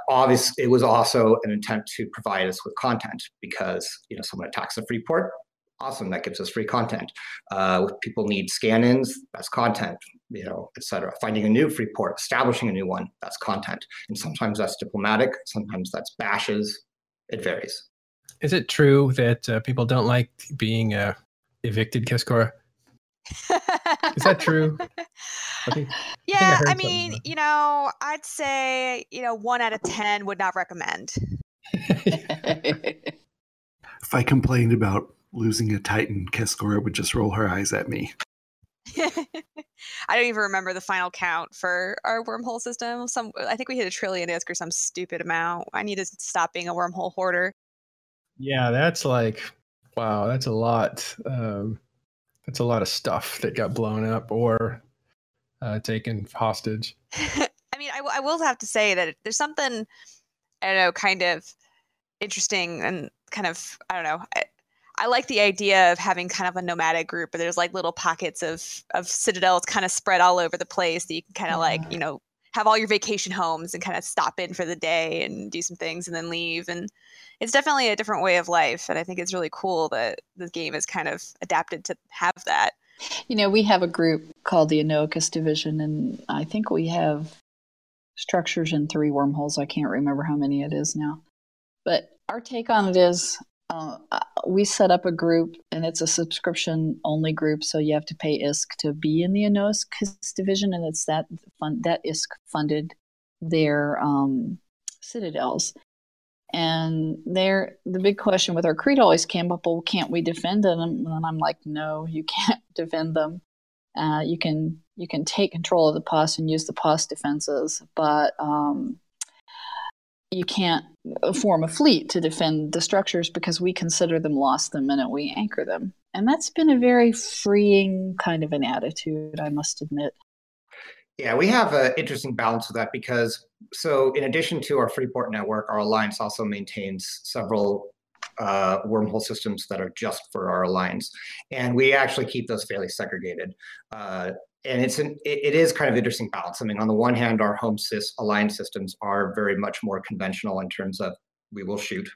Obviously, it was also an attempt to provide us with content, because, you know, someone attacks a Freeport, awesome, that gives us free content. People need scan-ins, that's content, you know, et cetera. Finding a new Freeport, establishing a new one, that's content. And sometimes that's diplomatic, sometimes that's bashes, it varies. Is it true that people don't like being evicted, Kaskora? Is that true? I mean, you know, I'd say, you know, 1 out of 10 would not recommend. If I complained about losing a Titan, Kaskora would just roll her eyes at me. I don't even remember the final count for our wormhole system. I think we hit a trillion disk or some stupid amount. I need to stop being a wormhole hoarder. Yeah, that's like, wow, that's a lot. That's a lot of stuff that got blown up or taken hostage. I mean, I will have to say that there's something, I don't know, kind of interesting and kind of, I don't know. I like the idea of having kind of a nomadic group, but there's like little pockets of Citadels kind of spread all over the place that you can kind of like, you know, have all your vacation homes and kind of stop in for the day and do some things and then leave. And it's definitely a different way of life. And I think it's really cool that the game is kind of adapted to have that. You know, we have a group called the Anoikos Division, and I think we have structures in 3 wormholes. I can't remember how many it is now. But our take on it is we set up a group, and it's a subscription-only group, so you have to pay ISK to be in the Anoikos Division, and it's that that ISK funded their Citadels. And the big question with our creed always came up, well, can't we defend them? And I'm like, no, you can't defend them. You can take control of the POS and use the POS defenses, but you can't form a fleet to defend the structures because we consider them lost the minute we anchor them. And that's been a very freeing kind of an attitude, I must admit. Yeah, we have an interesting balance with that because, so in addition to our Freeport network, our Alliance also maintains several wormhole systems that are just for our Alliance. And we actually keep those fairly segregated. And it is kind of interesting balance. I mean, on the one hand, our home Alliance systems are very much more conventional in terms of we will shoot.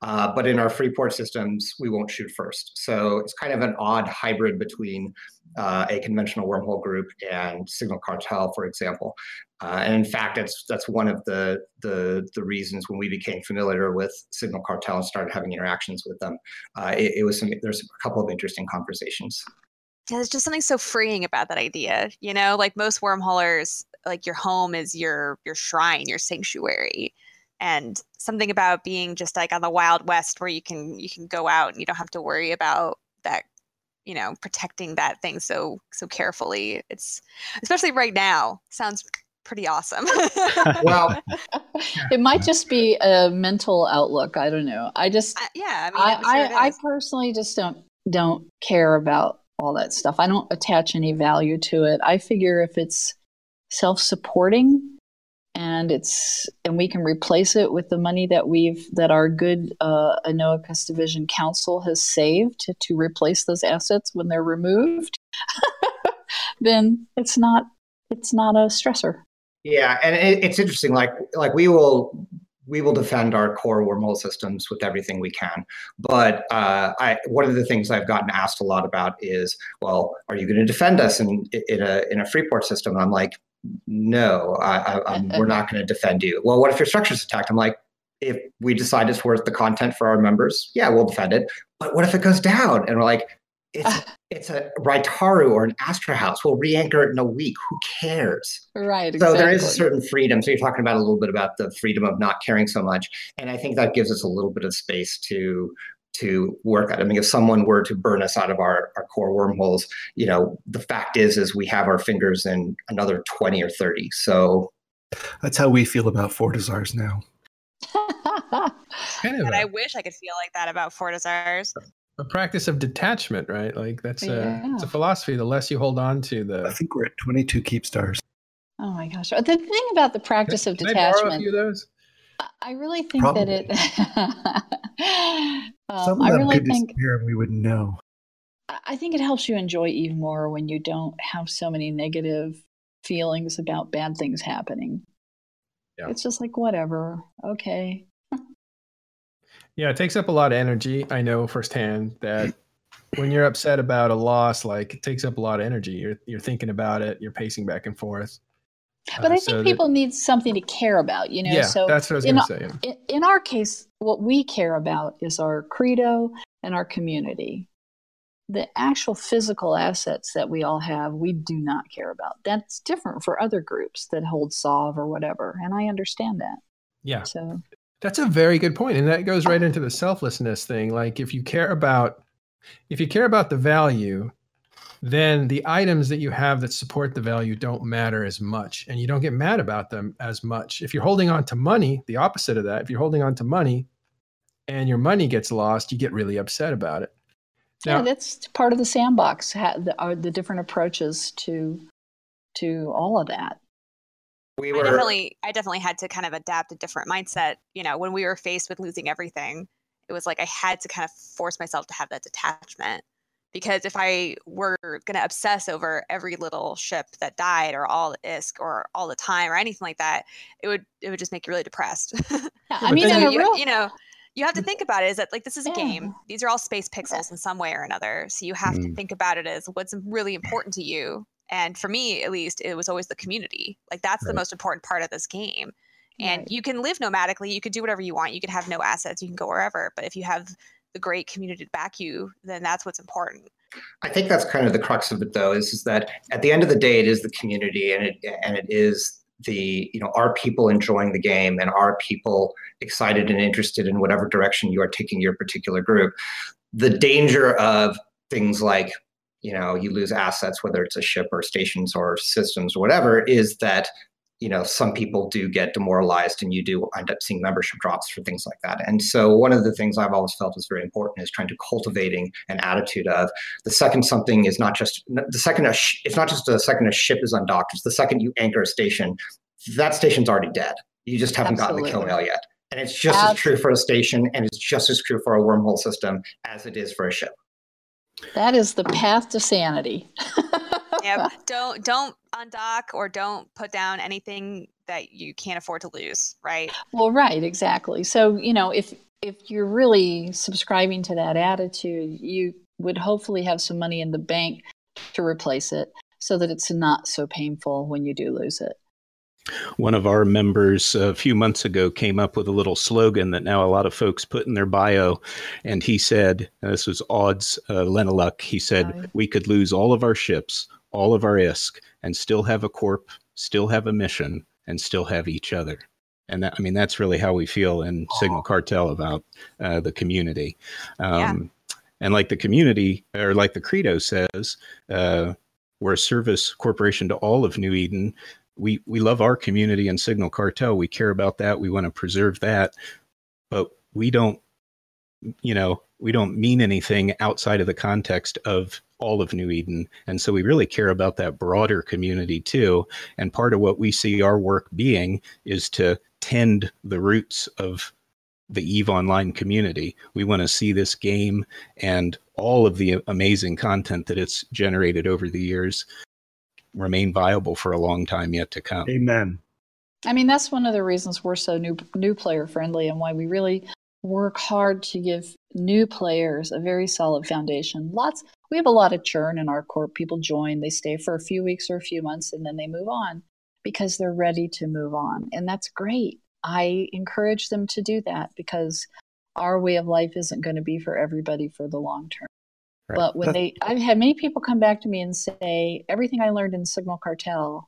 But in our Freeport systems, we won't shoot first. So it's kind of an odd hybrid between a conventional wormhole group and Signal Cartel, for example. And in fact, that's one of the reasons when we became familiar with Signal Cartel and started having interactions with them. There's a couple of interesting conversations. Yeah, there's just something so freeing about that idea. You know, like most wormholers, like your home is your shrine, your sanctuary. And something about being just like on the Wild West where you can go out and you don't have to worry about that, you know, protecting that thing so carefully. It's especially right now sounds pretty awesome. Well, it might just be a mental outlook. I don't know. I just yeah. I personally just don't care about all that stuff. I don't attach any value to it. I figure if it's self-supporting. And we can replace it with the money that our good Anoikos Division Council has saved to replace those assets when they're removed. Then it's not a stressor. Yeah, and it's interesting. Like we will defend our core wormhole systems with everything we can. But one of the things I've gotten asked a lot about is, well, are you going to defend us in a Freeport system? And I'm like, no, we're not going to defend you. Well, what if your structure's attacked? I'm like, if we decide it's worth the content for our members, yeah, we'll defend it. But what if it goes down? And we're like, it's a Raitaru or an Astra House. We'll re-anchor it in a week. Who cares? Right, exactly. So there is a certain freedom. So you're talking about a little bit about the freedom of not caring so much. And I think that gives us a little bit of space to work at. I mean, if someone were to burn us out of our core wormholes, you know, the fact is we have our fingers in another 20 or 30. So that's how we feel about Fortisars now. Anyway. And I wish I could feel like that about Fortisars. A practice of detachment, right? Like that's it's a philosophy. The less you hold on to I think we're at 22 keep stars. Oh my gosh. The thing about the practice of detachment. Can I borrow a few of those? I really think that it. Some of them could disappear and we wouldn't know. I think it helps you enjoy EVE more when you don't have so many negative feelings about bad things happening. Yeah. It's just like, whatever. Okay. Yeah, it takes up a lot of energy. I know firsthand that when you're upset about a loss, like it takes up a lot of energy. You're thinking about it. You're pacing back and forth. But I think people need something to care about, you know? Yeah, so that's what I was going to say. Yeah. In our case, what we care about is our credo and our community. The actual physical assets that we all have, we do not care about. That's different for other groups that hold Solve or whatever, and I understand that. Yeah. So that's a very good point, and that goes right into the selflessness thing. Like if you care about the value, then the items that you have that support the value don't matter as much, and you don't get mad about them as much. If you're holding on to money, the opposite of that, if you're holding on to money and your money gets lost, you get really upset about it. Now, yeah, that's part of the sandbox, the different approaches to all of that. I definitely had to kind of adapt a different mindset, you know, when we were faced with losing everything. it was like I had to kind of force myself to have that detachment, because if I were going to obsess over every little ship that died or all the ISK or all the time or anything like that, it would just make you really depressed. Yeah, I mean, so you have to think about it is that like this is a game. These are all space pixels in some way or another. So you have to think about it as what's really important to you. And for me, at least, it was always the community. Like that's the most important part of this game. And you can live nomadically. You could do whatever you want. You could have no assets. You can go wherever. But if you have the great community to back you, then that's what's important. I think that's kind of the crux of it, though, is that at the end of the day, it is the community, and it is the, you know, are people enjoying the game, and are people excited and interested in whatever direction you are taking your particular group. The danger of things like, you know, you lose assets, whether it's a ship or stations or systems or whatever, is that, you know, some people do get demoralized, and you do end up seeing membership drops for things like that. And so one of the things I've always felt is very important is trying to cultivating an attitude of the second something is not just the second, it's not just the second a ship is undocked, it's the second you anchor a station, that station's already dead. You just haven't gotten the kill mail yet. And it's just as true for a station, and it's just as true for a wormhole system as it is for a ship. That is the path to sanity. Yeah, don't undock or don't put down anything that you can't afford to lose, right? Well, right, exactly. So, you know, if you're really subscribing to that attitude, you would hopefully have some money in the bank to replace it so that it's not so painful when you do lose it. One of our members a few months ago came up with a little slogan that now a lot of folks put in their bio. And he said, and this was Odds Leniluk, he said, we could lose all of our ships, all of our ISK, and still have a corp, still have a mission, and still have each other. And that, I mean, that's really how we feel in Signal Cartel about the community. And like the community, or like the credo says, we're a service corporation to all of New Eden. We love our community in Signal Cartel. We care about that. We want to preserve that, but we don't, you know, we don't mean anything outside of the context of all of New Eden. And so we really care about that broader community too. And part of what we see our work being is to tend the roots of the EVE Online community. We want to see this game and all of the amazing content that it's generated over the years remain viable for a long time yet to come. Amen. I mean, that's one of the reasons we're so new player friendly, and why we really work hard to give new players a very solid foundation. We have a lot of churn in our corp. People join, they stay for a few weeks or a few months, and then they move on because they're ready to move on. And that's great. I encourage them to do that, because our way of life isn't going to be for everybody for the long term. Right. But when I've had many people come back to me and say, everything I learned in Signal Cartel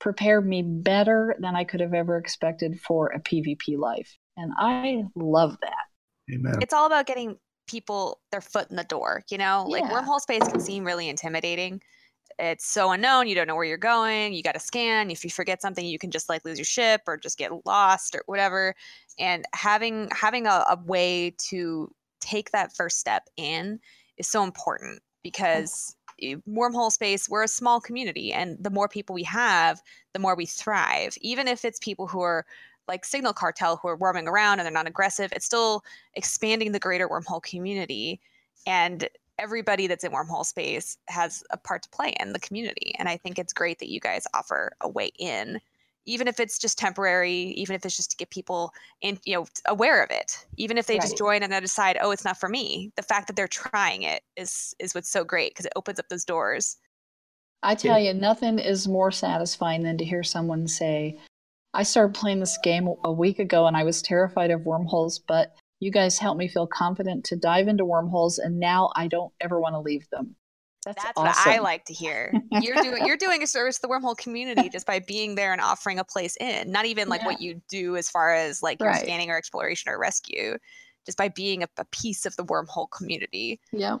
prepared me better than I could have ever expected for a PvP life. And I love that. Amen. It's all about getting people their foot in the door, you know? Like wormhole space can seem really intimidating. It's so unknown. You don't know where you're going. You got to scan. If you forget something, you can just like lose your ship or just get lost or whatever. And having a way to take that first step in is so important, because wormhole space, we're a small community, and the more people we have, the more we thrive. Even if it's people who are like Signal Cartel, who are roaming around and they're not aggressive, it's still expanding the greater wormhole community, and everybody that's in wormhole space has a part to play in the community. And I think it's great that you guys offer a way in, even if it's just temporary, even if it's just to get people in, you know, aware of it, even if they just join and then decide, oh, it's not for me. The fact that they're trying it is what's so great, because it opens up those doors. I tell you, nothing is more satisfying than to hear someone say, I started playing this game a week ago and I was terrified of wormholes, but you guys helped me feel confident to dive into wormholes, and now I don't ever want to leave them. That's awesome. What I like to hear. You're doing a service to the wormhole community just by being there and offering a place in. Not even like what you do as far as like your scanning or exploration or rescue, just by being a piece of the wormhole community. Yeah.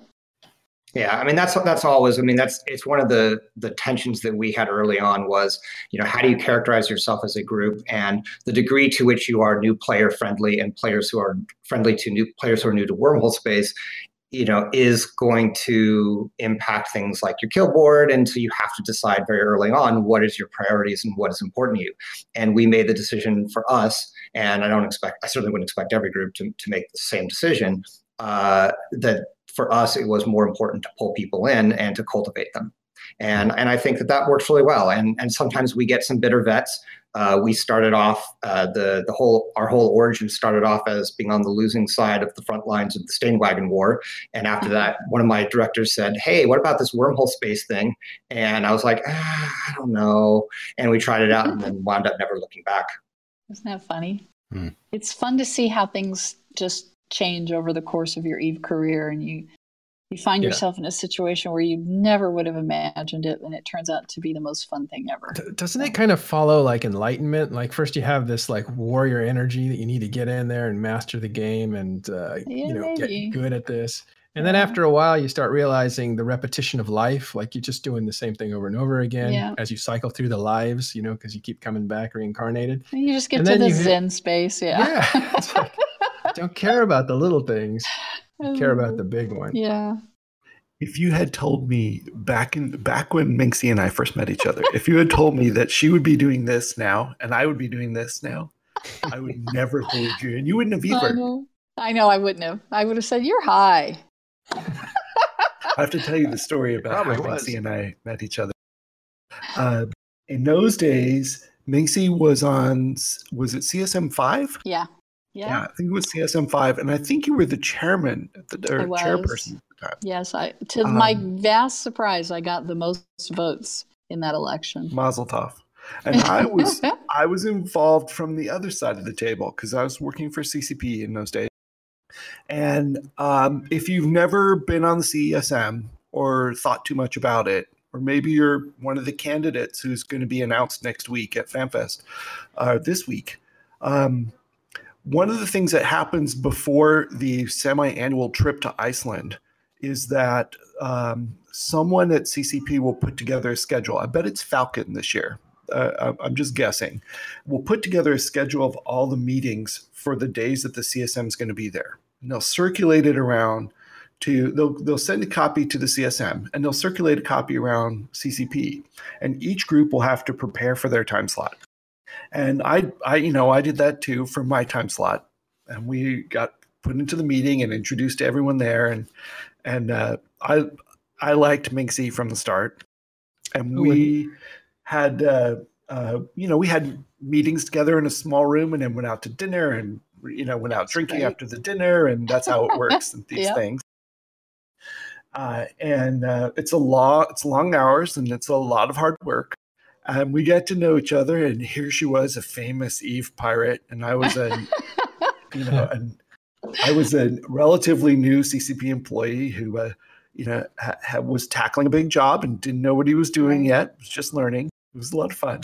Yeah, I mean, that's always, I mean, it's one of the tensions that we had early on was, you know, how do you characterize yourself as a group, and the degree to which you are new player friendly and players who are friendly to new players who are new to wormhole space you know, is going to impact things like your kill board. And so you have to decide very early on what is your priorities and what is important to you. And we made the decision for us, and I certainly wouldn't expect every group to make the same decision, that for us, it was more important to pull people in and to cultivate them. And I think that that works really well. And sometimes we get some bitter vets. We started off, our whole origin started off as being on the losing side of the front lines of the Stainwagon War. And after that, one of my directors said, hey, what about this wormhole space thing? And I was like, I don't know. And we tried it out and then wound up never looking back. Isn't that funny? Mm. It's fun to see how things just change over the course of your EVE career, and you find yourself in a situation where you never would have imagined it, and it turns out to be the most fun thing ever. Doesn't it kind of follow like enlightenment? Like first you have this like warrior energy that you need to get in there and master the game and get good at this. And then after a while, you start realizing the repetition of life, like you're just doing the same thing over and over again as you cycle through the lives, you know, because you keep coming back reincarnated. And you just get to the Zen space. Yeah. It's like, don't care about the little things. I care about the big one. Yeah. If you had told me back when Minxie and I first met each other, if you had told me that she would be doing this now and I would be doing this now, I would never believe you, and you wouldn't have either. I know I wouldn't have. I would have said you're high. I have to tell you the story about how Minxie and I met each other. In those days, Minxie was it CSM 5? Yeah. Yeah, I think it was CSM 5, and I think you were the chairman or chairperson at the time. Yes, to my vast surprise, I got the most votes in that election. Mazel tov. And I was involved from the other side of the table because I was working for CCP in those days. And if you've never been on the CSM or thought too much about it, or maybe you're one of the candidates who's going to be announced next week at FanFest, this week. One of the things that happens before the semi-annual trip to Iceland is that someone at CCP will put together a schedule. I bet it's Falcon this year. I'm just guessing. We'll put together a schedule of all the meetings for the days that the CSM is going to be there. And they'll circulate it around to, they'll send a copy to the CSM, and they'll circulate a copy around CCP. And each group will have to prepare for their time slot. And I did that too for my time slot, and we got put into the meeting and introduced to everyone there. And I liked Minxie from the start, and we had we had meetings together in a small room, and then went out to dinner, and went out drinking after the dinner, and that's how it works and these things. And it's long hours, and it's a lot of hard work. And we got to know each other, and here she was, a famous EVE pirate, and I was a relatively new CCP employee who, was tackling a big job and didn't know what he was doing yet. Was just learning. It was a lot of fun.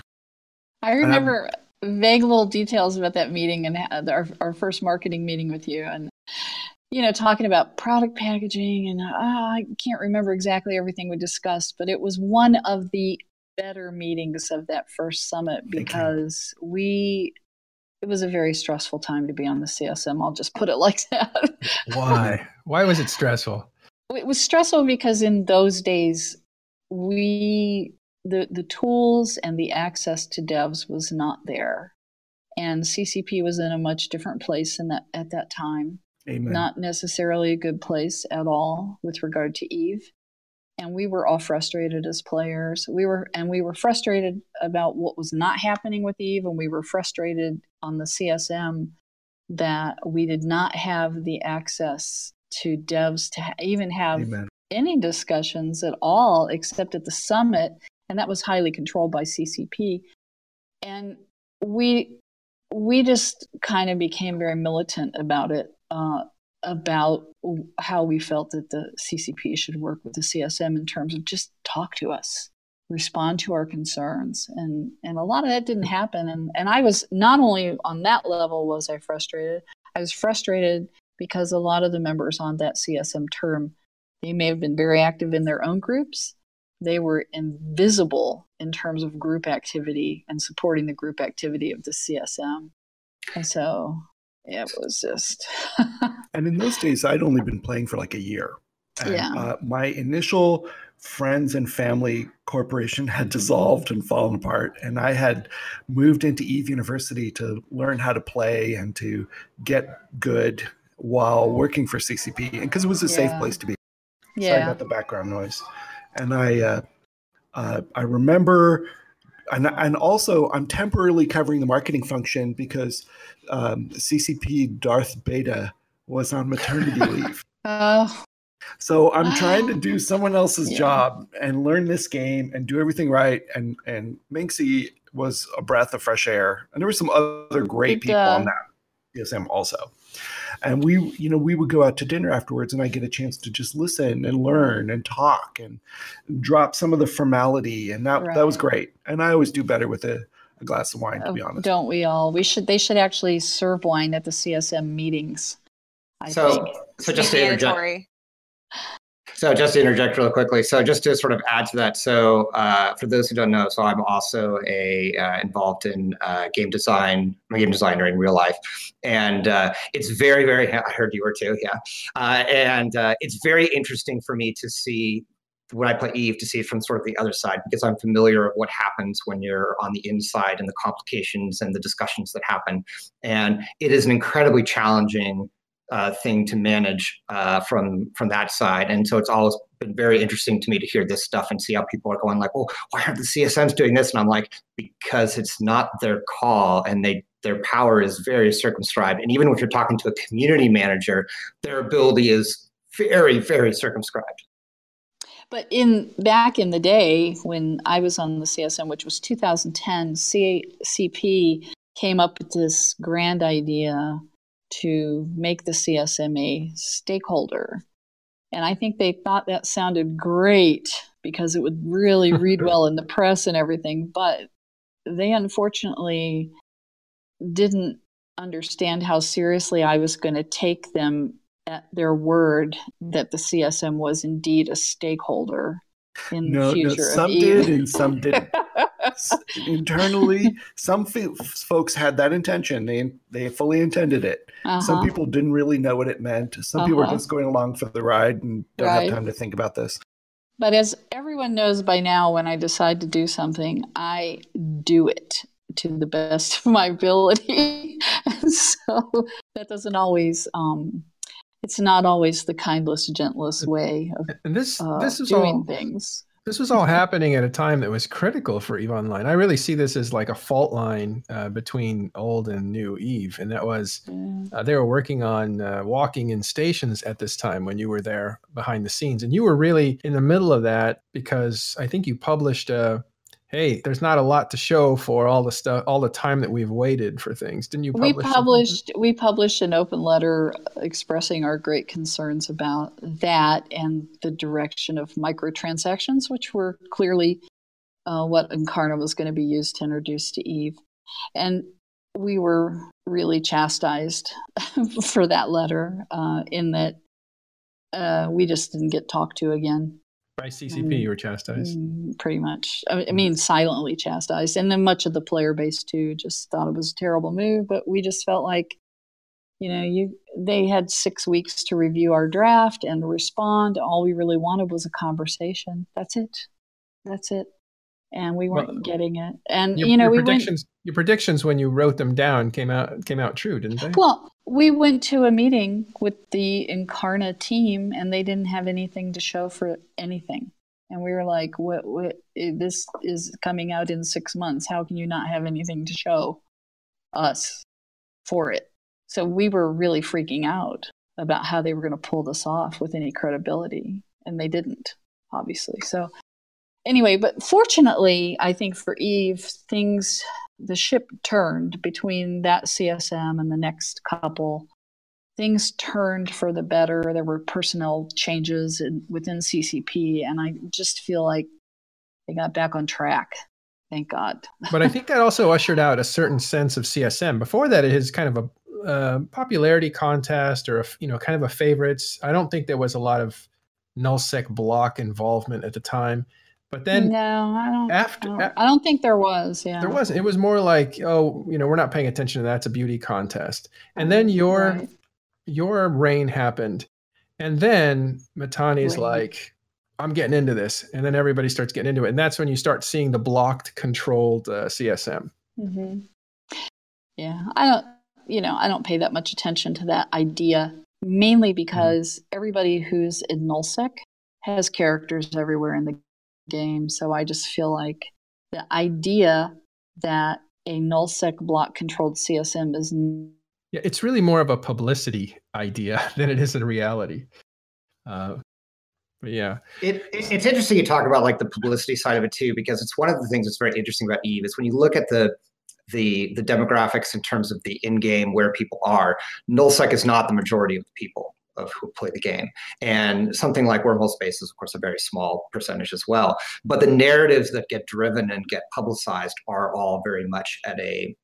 I remember vague little details about that meeting and our first marketing meeting with you, and talking about product packaging, and I can't remember exactly everything we discussed, but it was one of the better meetings of that first summit because it was a very stressful time to be on the CSM. I'll just put it like that. Why? Why was it stressful? It was stressful because in those days, the tools and the access to devs was not there. And CCP was in a much different place at that time. Amen. Not necessarily a good place at all with regard to EVE. And we were all frustrated as players. We were frustrated about what was not happening with EVE, and we were frustrated on the CSM that we did not have the access to devs to even have any discussions at all, except at the summit, and that was highly controlled by CCP. And we just kind of became very militant about it. About how we felt that the CCP should work with the CSM in terms of just talk to us, respond to our concerns. And a lot of that didn't happen. And I was not only on that level was I frustrated, I was frustrated because a lot of the members on that CSM term, they may have been very active in their own groups. They were invisible in terms of group activity and supporting the group activity of the CSM. And so It was just. And in those days, I'd only been playing for like a year. And, yeah. My initial friends and family corporation had dissolved and fallen apart, and I had moved into EVE University to learn how to play and to get good while working for CCP, and because it was a safe place to be. Yeah. Sorry about the background noise. And I remember. And also, I'm temporarily covering the marketing function because CCP Darth Beta was on maternity leave. Oh. So I'm trying to do someone else's job and learn this game and do everything right. And Minxie was a breath of fresh air. And there were some other great people on that CSM also. And we would go out to dinner afterwards, and I get a chance to just listen and learn and talk and drop some of the formality, and that was great. And I always do better with a glass of wine, to be honest. Don't we all? They should actually serve wine at the CSM meetings. So just to interject real quickly. So just to sort of add to that. So for those who don't know, so I'm also involved in game design. I'm a game designer in real life, and it's very, very. I heard you were too, yeah. And it's very interesting for me to see when I play EVE to see it from sort of the other side, because I'm familiar with what happens when you're on the inside and the complications and the discussions that happen, and it is an incredibly challenging thing to manage from that side. And so it's always been very interesting to me to hear this stuff and see how people are going like, well, why aren't the CSMs doing this? And I'm like, because it's not their call, and their power is very circumscribed. And even if you're talking to a community manager, their ability is very, very circumscribed. But back in the day when I was on the CSM, which was 2010, CCP came up with this grand idea to make the CSM a stakeholder. And I think they thought that sounded great because it would really read well in the press and everything, but they unfortunately didn't understand how seriously I was going to take them at their word that the CSM was indeed a stakeholder in the future. Some did and some didn't. Internally, some folks had that intention. They fully intended it. Uh-huh. Some people didn't really know what it meant. Some people were just going along for the ride and don't have time to think about this. But as everyone knows by now, when I decide to do something, I do it to the best of my ability. And so that doesn't always... it's not always the kindest, gentlest way of doing things. This was all happening at a time that was critical for EVE Online. I really see this as like a fault line between old and new EVE. And that was, they were working on walking in stations at this time when you were there behind the scenes. And you were really in the middle of that because I think you published hey, there's not a lot to show for all the stuff, all the time that we've waited for things. Didn't you publish We published an open letter expressing our great concerns about that and the direction of microtransactions, which were clearly what Incarna was going to be used to introduce to EVE. And we were really chastised for that letter in that we just didn't get talked to again. By CCP, you were chastised? Pretty much. I mean, silently chastised. And then much of the player base, too, just thought it was a terrible move. But we just felt like, they had 6 weeks to review our draft and respond. All we really wanted was a conversation. That's it. And we weren't getting it. And, your predictions when you wrote them down came out true, didn't they? Well, we went to a meeting with the Incarna team, and they didn't have anything to show for anything. And we were like, "What? This is coming out in 6 months. How can you not have anything to show us for it?" So we were really freaking out about how they were going to pull this off with any credibility. And they didn't, obviously. So anyway, but fortunately, I think for EVE, the ship turned between that CSM and the next couple. Things turned for the better. There were personnel changes within CCP, and I just feel like they got back on track. Thank God. But I think that also ushered out a certain sense of CSM. Before that, it is kind of a popularity contest or kind of a favorites. I don't think there was a lot of nullsec block involvement at the time. But then I don't think there was. Yeah, there wasn't. It was more like, oh, you know, we're not paying attention to that. It's a beauty contest. And then your reign happened. And then Mitanni's like, I'm getting into this. And then everybody starts getting into it. And that's when you start seeing the blocked, controlled CSM. Mm-hmm. Yeah, I don't pay that much attention to that idea, mainly because everybody who's in nullsec has characters everywhere in the game. So I just feel like the idea that a nullsec block controlled CSM is it's really more of a publicity idea than it is in reality. But yeah, it's interesting you talk about like the publicity side of it too, because it's one of the things that's very interesting about EVE is when you look at the demographics in terms of the in-game where people are, nullsec is not the majority of the people of who play the game. And something like wormhole space is, of course, a very small percentage as well. But the narratives that get driven and get publicized are all very much at a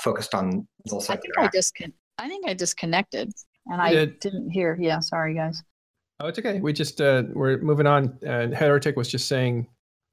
focused on nullsec. I think I disconnected and I didn't hear. Yeah, sorry, guys. Oh, it's okay. We just we're moving on. Heretic was just saying,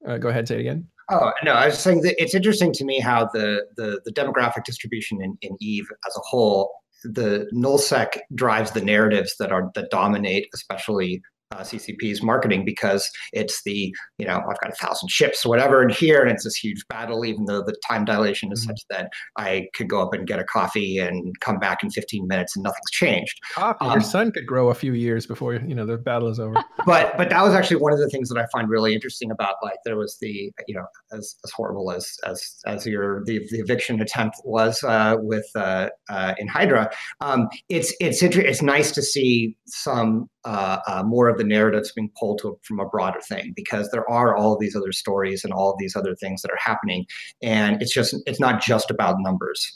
go ahead, say it again. Oh, no, I was saying that it's interesting to me how the demographic distribution in EVE as a whole, the nullsec drives the narratives that dominate, especially CCP's marketing, because it's the, you know, I've got 1,000 ships or whatever in here, and it's this huge battle, even though the time dilation is such that I could go up and get a coffee and come back in 15 minutes and nothing's changed. Your son could grow a few years before, you know, the battle is over. But that was actually one of the things that I find really interesting about, like, there was the, you know, as horrible as the eviction attempt was with in Hydra. It's nice to see some more of the narratives being pulled from a broader thing, because there are all these other stories and all of these other things that are happening, and it's not just about numbers.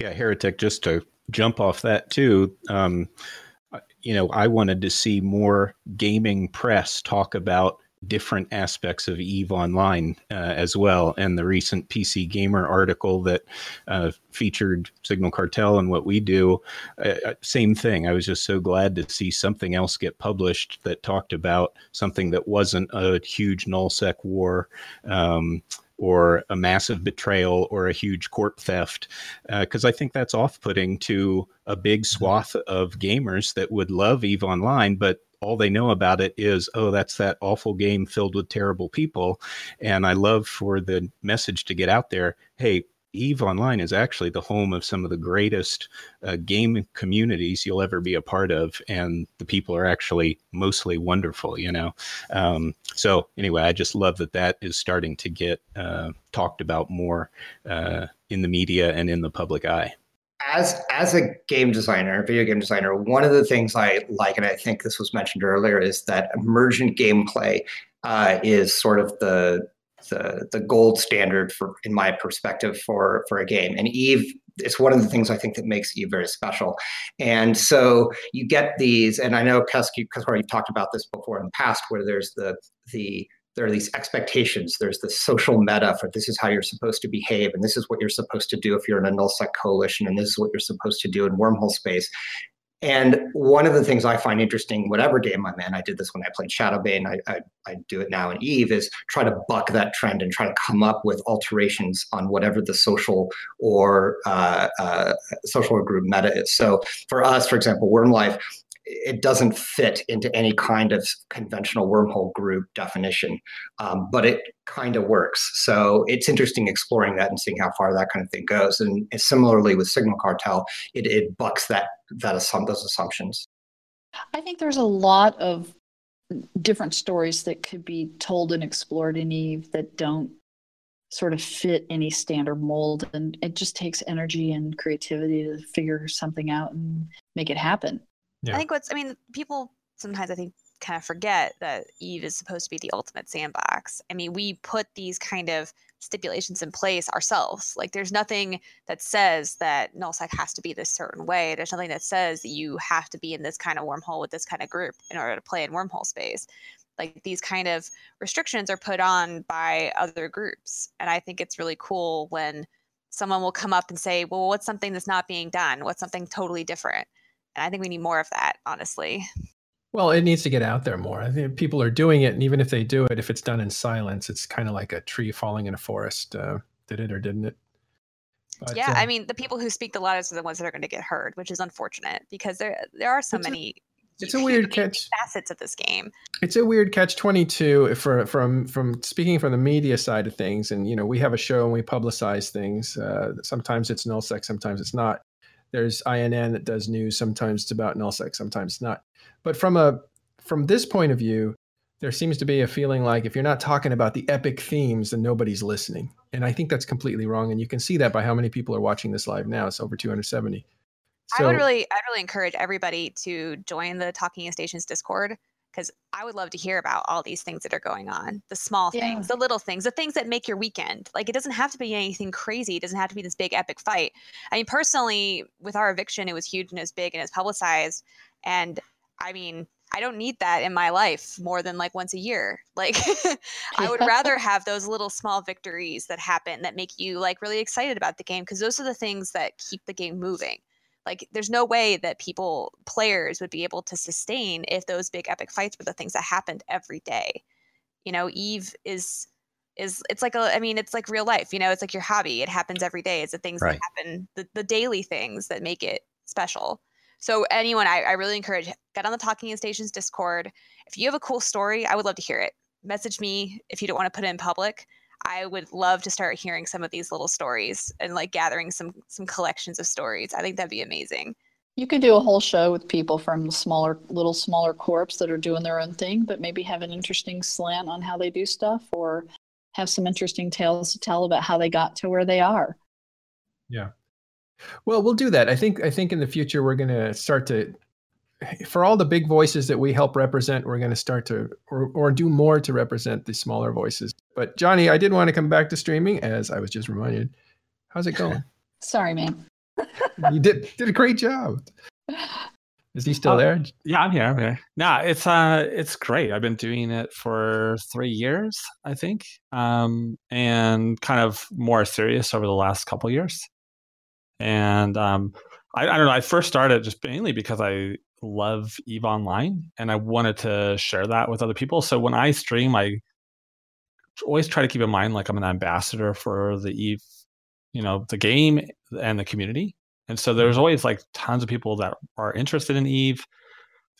Yeah, Heretic, just to jump off that too, you know, I wanted to see more gaming press talk about different aspects of EVE Online as well, and the recent PC Gamer article that featured Signal Cartel and what we do, same thing. I was just so glad to see something else get published that talked about something that wasn't a huge nullsec war or a massive betrayal or a huge corp theft, because I think that's off-putting to a big swath of gamers that would love EVE Online, but all they know about it is, oh, that's that awful game filled with terrible people. And I love for the message to get out there, hey, EVE Online is actually the home of some of the greatest game communities you'll ever be a part of. And the people are actually mostly wonderful, you know. So anyway, I just love that is starting to get talked about more in the media and in the public eye. As a game designer, video game designer, one of the things I like, and I think this was mentioned earlier, is that emergent gameplay is sort of the gold standard for, in my perspective, for a game. And EVE, it's one of the things I think that makes EVE very special. And so you get these, and I know, Kaskora, you've talked about this before in the past, where there's there are these expectations. There's the social meta for this is how you're supposed to behave, and this is what you're supposed to do if you're in a nullsec coalition, and this is what you're supposed to do in wormhole space. And one of the things I find interesting, whatever game I'm in, I did this when I played Shadowbane, I do it now in EVE, is try to buck that trend and try to come up with alterations on whatever the social or group meta is. So for us, for example, Wormlife, it doesn't fit into any kind of conventional wormhole group definition, but it kind of works. So it's interesting exploring that and seeing how far that kind of thing goes. And similarly with Signal Cartel, it bucks those assumptions. I think there's a lot of different stories that could be told and explored in EVE that don't sort of fit any standard mold, and it just takes energy and creativity to figure something out and make it happen. Yeah. I think people sometimes, I think, kind of forget that EVE is supposed to be the ultimate sandbox. I mean, we put these kind of stipulations in place ourselves. Like, there's nothing that says that nullsec has to be this certain way. There's nothing that says that you have to be in this kind of wormhole with this kind of group in order to play in wormhole space. Like, these kind of restrictions are put on by other groups. And I think it's really cool when someone will come up and say, well, what's something that's not being done? What's something totally different? I think we need more of that, honestly. Well, it needs to get out there more. I think people are doing it, and even if they do it, if it's done in silence, it's kind of like a tree falling in a forest. Did it or didn't it? But, yeah, I mean, the people who speak the loudest are the ones that are going to get heard, which is unfortunate because there are so many. It's a weird catch. Facets of this game. It's a weird catch-22 from speaking from the media side of things. And, you know, we have a show and we publicize things. Sometimes it's nullsec, sometimes it's not. There's INN that does news. Sometimes it's about nullsec, sometimes not. But from this point of view, there seems to be a feeling like if you're not talking about the epic themes, then nobody's listening. And I think that's completely wrong. And you can see that by how many people are watching this live now. It's over 270. So, I'd really encourage everybody to join the Talking In Stations Discord, because I would love to hear about all these things that are going on, the small things, the little things, the things that make your weekend. Like, it doesn't have to be anything crazy. It doesn't have to be this big epic fight. I mean, personally, with our eviction, it was huge and it was big and it was publicized. And I mean, I don't need that in my life more than like once a year. Like, I would rather have those little small victories that happen that make you like really excited about the game, because those are the things that keep the game moving. Like, there's no way that players would be able to sustain if those big epic fights were the things that happened every day. You know, EVE is it's like I mean, it's like real life. You know, it's like your hobby. It happens every day. It's the things that happen, the daily things that make it special. So anyone, I really encourage, get on the Talking In Stations Discord. If you have a cool story, I would love to hear it. Message me if you don't want to put it in public. I would love to start hearing some of these little stories and like gathering some collections of stories. I think that'd be amazing. You could do a whole show with people from smaller corps that are doing their own thing, but maybe have an interesting slant on how they do stuff, or have some interesting tales to tell about how they got to where they are. Yeah. Well, we'll do that. I think in the future, we're going to start to, for all the big voices that we help represent, we're going to start to or do more to represent the smaller voices. But Johnny, I did want to come back to streaming, as I was just reminded. How's it going? Sorry, man. You did a great job. Is he still there? Yeah, I'm here. I'm here. No, it's great. I've been doing it for 3 years, I think, and kind of more serious over the last couple years. And I don't know. I first started just mainly because I love EVE Online, and I wanted to share that with other people. So when I stream, I always try to keep in mind like I'm an ambassador for the EVE, you know, the game and the community. And so there's always like tons of people that are interested in EVE.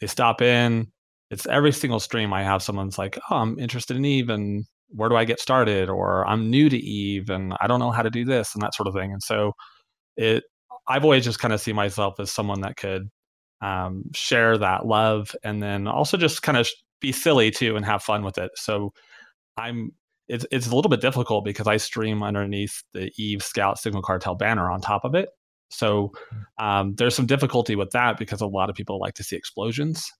They stop in. It's every single stream I have someone's like, "Oh, I'm interested in EVE, and where do I get started?" Or "I'm new to EVE, and I don't know how to do this," and that sort of thing. And so I've always just kind of seen myself as someone that could share that love, and then also just kind of be silly too and have fun with it. So it's a little bit difficult because I stream underneath the EVE Scout Signal Cartel banner on top of it. So there's some difficulty with that because a lot of people like to see explosions.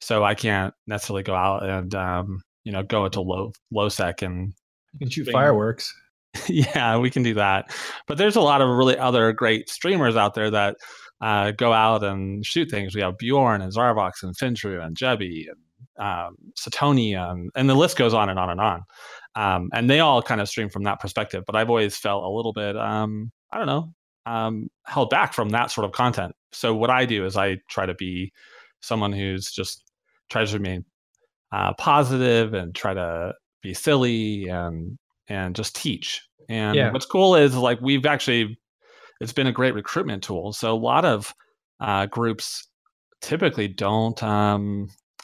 So I can't necessarily go out and you know, go into low sec and you can shoot fireworks. Yeah, we can do that. But there's a lot of really other great streamers out there that go out and shoot things. We have Bjorn and Zarvox and Fintru and Jebby and Satonia, and the list goes on and on and on. And they all kind of stream from that perspective. But I've always felt a little bit, I don't know, held back from that sort of content. So what I do is I try to be someone who's just tries to remain positive and try to be silly and just teach. And what's cool is like we've actually, it's been a great recruitment tool. So a lot of groups typically don't,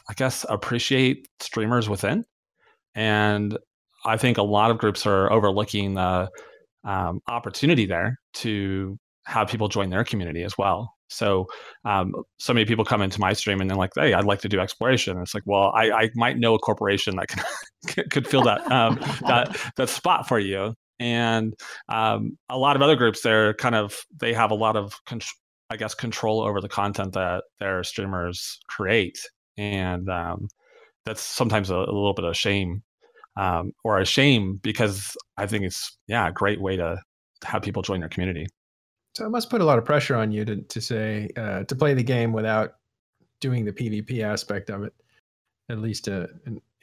I guess, appreciate streamers within. And I think a lot of groups are overlooking the opportunity there to have people join their community as well. So so many people come into my stream and they're like, "Hey, I'd like to do exploration." And it's like, well, I might know a corporation that could fill that that spot for you. And a lot of other groups, they have a lot of control over the content that their streamers create, and that's sometimes a little bit of shame, because I think it's a great way to have people join their community. So it must put a lot of pressure on you to say to play the game without doing the PvP aspect of it, at least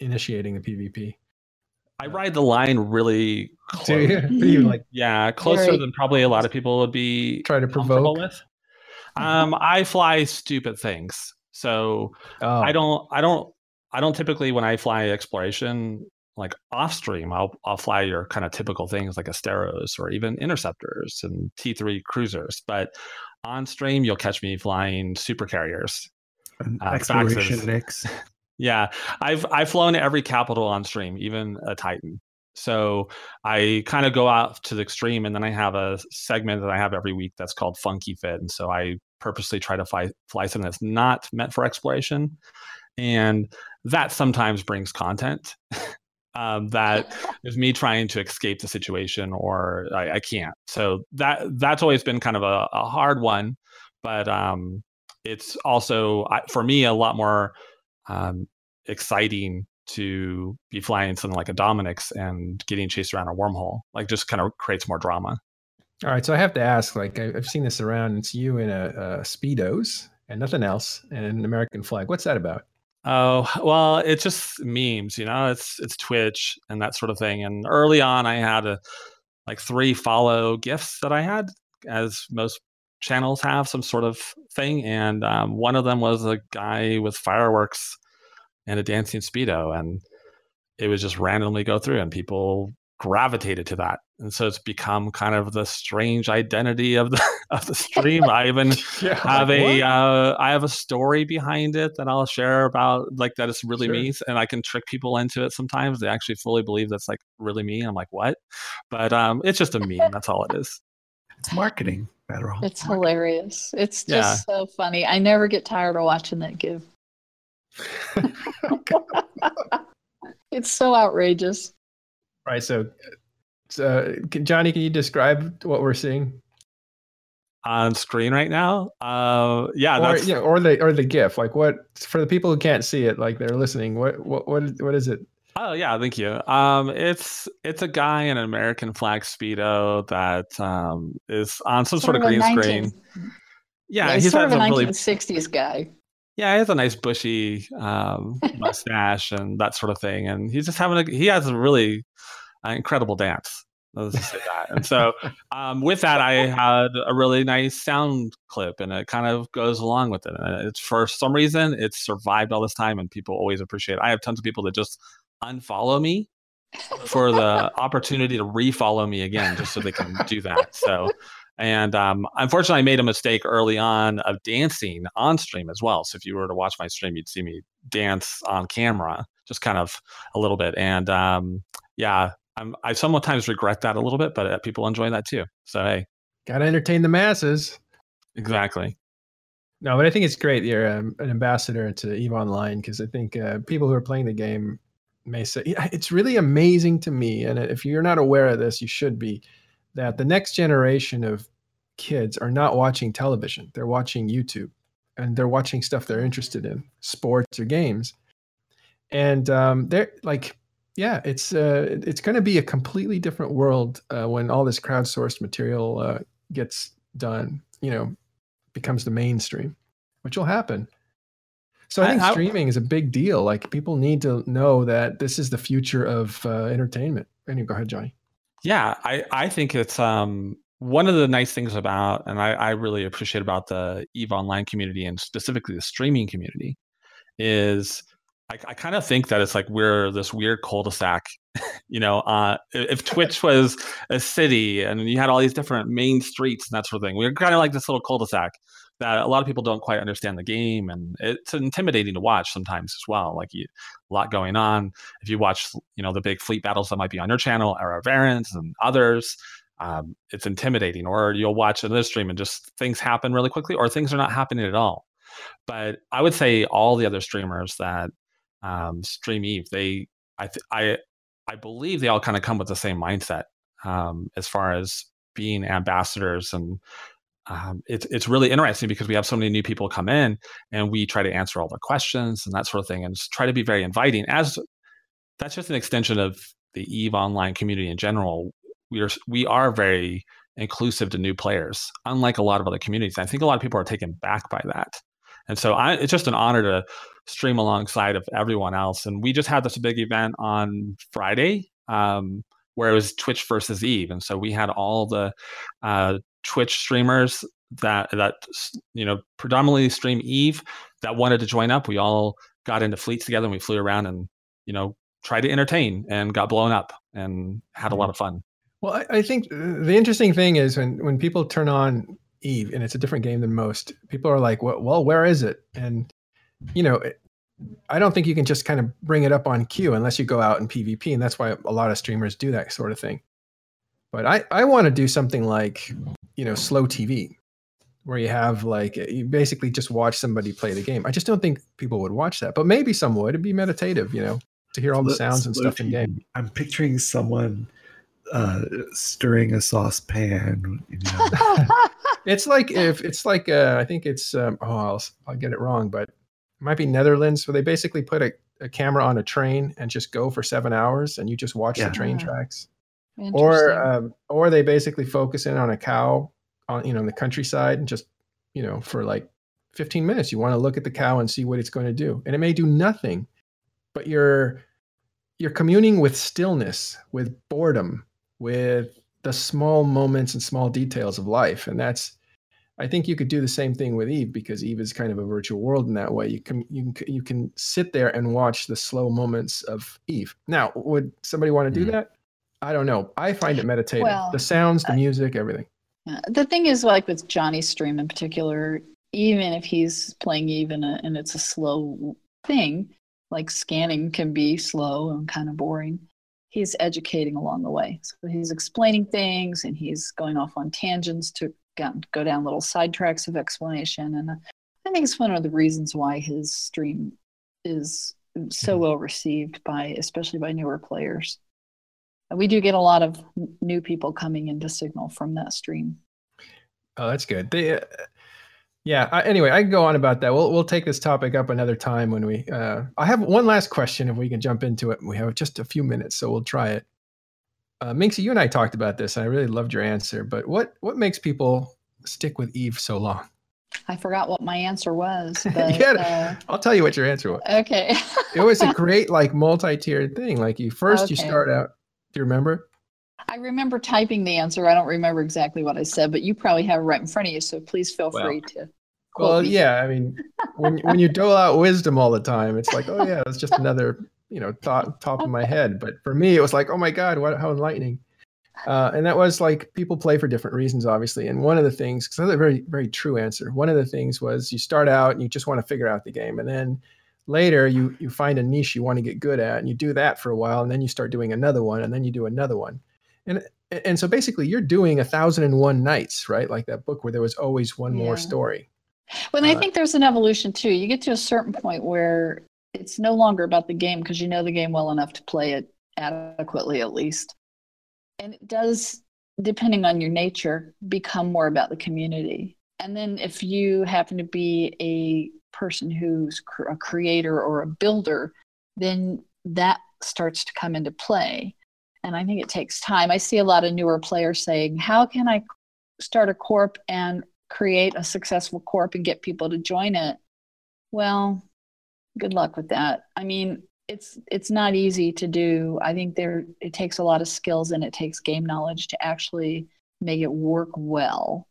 initiating the PvP. I ride the line really close. Closer than probably a lot of people would be. Try to provoke. I fly stupid things. So I don't typically, when I fly exploration, like off stream, I'll fly your kind of typical things like Esteros or even interceptors and T3 cruisers. But on stream, you'll catch me flying super carriers. Exploration Nicks. Yeah, I've flown every capital on stream, even a Titan. So I kind of go out to the extreme, and then I have a segment that I have every week that's called Funky Fit. And so I purposely try to fly something that's not meant for exploration. And that sometimes brings content that is me trying to escape the situation, or I can't. So that's always been kind of a hard one. But it's also, for me, a lot more exciting to be flying something like a Dominix and getting chased around a wormhole. Like, just kind of creates more drama. All right, so I have to ask, like, I've seen this around. It's you in a Speedos and nothing else, and an American flag. What's that about? Oh, well, it's just memes, you know. It's Twitch and that sort of thing. And early on, I had like 3 follow gifts that I had, as most channels have some sort of thing. And one of them was a guy with fireworks and a dancing Speedo, and it was just randomly go through, and people gravitated to that. And so it's become kind of the strange identity of the stream. I even have I have a story behind it that I'll share about, like, that it's really me, and I can trick people into it sometimes. They actually fully believe that's, like, really me. I'm like, what? But it's just a meme. That's all it is. It's marketing. Matterall. It's marketing. Hilarious. It's just so funny. I never get tired of watching that GIF. It's so outrageous. All right, so Johnny, can you describe what we're seeing on screen right now? Or the GIF. Like, what, for the people who can't see it, like, they're listening. What is it? Oh yeah, thank you. It's a guy in an American flag Speedo that is on some sort of green screen. Yeah, he's sort of a 1960s guy. Yeah, he has a nice bushy mustache and that sort of thing, and he's just he has a really incredible dance. Let's just say that. And so, with that, I had a really nice sound clip, and it kind of goes along with it. And it's, for some reason, it's survived all this time, and people always appreciate it. I have tons of people that just unfollow me for the opportunity to refollow me again, just so they can do that. So. And unfortunately, I made a mistake early on of dancing on stream as well. So if you were to watch my stream, you'd see me dance on camera, just kind of a little bit. And I sometimes regret that a little bit, but people enjoy that too. So, hey. Got to entertain the masses. Exactly. No, but I think it's great you're an ambassador to EVE Online, because I think people who are playing the game may say, it's really amazing to me. And if you're not aware of this, you should be. That the next generation of kids are not watching television. They're watching YouTube, and they're watching stuff they're interested in, sports or games. And they're like, it's going to be a completely different world when all this crowdsourced material gets done, becomes the mainstream, which will happen. So I think streaming is a big deal. Like, people need to know that this is the future of entertainment. Anyway, go ahead, Johnny. Yeah, I think it's one of the nice things about, and I really appreciate about the EVE Online community, and specifically the streaming community, is I kind of think that it's like we're this weird cul-de-sac. If Twitch was a city and you had all these different main streets and that sort of thing, we're kind of like this little cul-de-sac that a lot of people don't quite understand the game, and it's intimidating to watch sometimes as well. Like, a lot going on. If you watch, the big fleet battles that might be on your channel, Era of Errands and others, it's intimidating. Or you'll watch another stream and just things happen really quickly, or things are not happening at all. But I would say all the other streamers that stream EVE, I believe they all kind of come with the same mindset as far as being ambassadors. And it's really interesting because we have so many new people come in, and we try to answer all their questions and that sort of thing, and just try to be very inviting. As that's just an extension of the EVE Online community in general. We are very inclusive to new players, unlike a lot of other communities. I think a lot of people are taken back by that. And so it's just an honor to stream alongside of everyone else. And we just had this big event on Friday where it was Twitch versus EVE. And so we had all the Twitch streamers that you know predominantly stream EVE that wanted to join up. We all got into fleets together and we flew around and you know tried to entertain and got blown up and had a lot of fun. Well, I think the interesting thing is when people turn on EVE and it's a different game than most, people are like, well, where is it? And you know, I don't think you can just kind of bring it up on queue unless you go out and PvP, and that's why a lot of streamers do that sort of thing. But I want to do something like, you know, slow TV, where you have like, you basically just watch somebody play the game. I just don't think people would watch that, but maybe some would. It'd be meditative, you know, to hear all the sounds and stuff in game. I'm picturing someone stirring a saucepan. You know? It's like I think it's I'll get it wrong, but it might be Netherlands, where they basically put a camera on a train and just go for 7 hours, and you just watch the train tracks. Or they basically focus in on a cow on in the countryside and just for like 15 minutes, you want to look at the cow and see what it's going to do, and it may do nothing, but you're communing with stillness, with boredom, with the small moments and small details of life. And that's, I think you could do the same thing with EVE, because EVE is kind of a virtual world in that way. You can sit there and watch the slow moments of EVE. Now, would somebody want to do that? I don't know. I find it meditative. Well, the sounds, the music, everything. The thing is, like with Johnny's stream in particular, even if he's playing EVE and it's a slow thing, like scanning can be slow and kind of boring, he's educating along the way. So he's explaining things and he's going off on tangents to go down little sidetracks of explanation. And I think it's one of the reasons why his stream is so well received by, especially by newer players. And we do get a lot of new people coming into Signal from that stream. Oh, that's good. Anyway, I can go on about that. We'll take this topic up another time when we, I have one last question if we can jump into it. We have just a few minutes, so we'll try it. Minxie, you and I talked about this, and I really loved your answer, but what makes people stick with EVE so long? I forgot what my answer was. But, I'll tell you what your answer was. Okay. It was a great, like, multi-tiered thing. Like, you start out, do you remember? I remember typing the answer. I don't remember exactly what I said, but you probably have it right in front of you, so please feel free to quote me. Yeah, I mean, when you dole out wisdom all the time, it's like, oh, yeah, it's just another thought top of my head. But for me, it was like, oh my God, how enlightening. And that was like, people play for different reasons, obviously. And one of the things, because that's a very, very true answer. One of the things was you start out and you just want to figure out the game. And then later you find a niche you want to get good at, and you do that for a while. And then you start doing another one, and then you do another one. And so basically you're doing 1,001 nights, right? Like that book where there was always one more story. Well, I think there's an evolution too. You get to a certain point where it's no longer about the game, because you know the game well enough to play it adequately, at least. And it does, depending on your nature, become more about the community. And then if you happen to be a person who's a creator or a builder, then that starts to come into play. And I think it takes time. I see a lot of newer players saying, how can I start a corp and create a successful corp and get people to join it? Well, good luck with that. I mean, it's not easy to do. I think it takes a lot of skills, and it takes game knowledge to actually make it work well.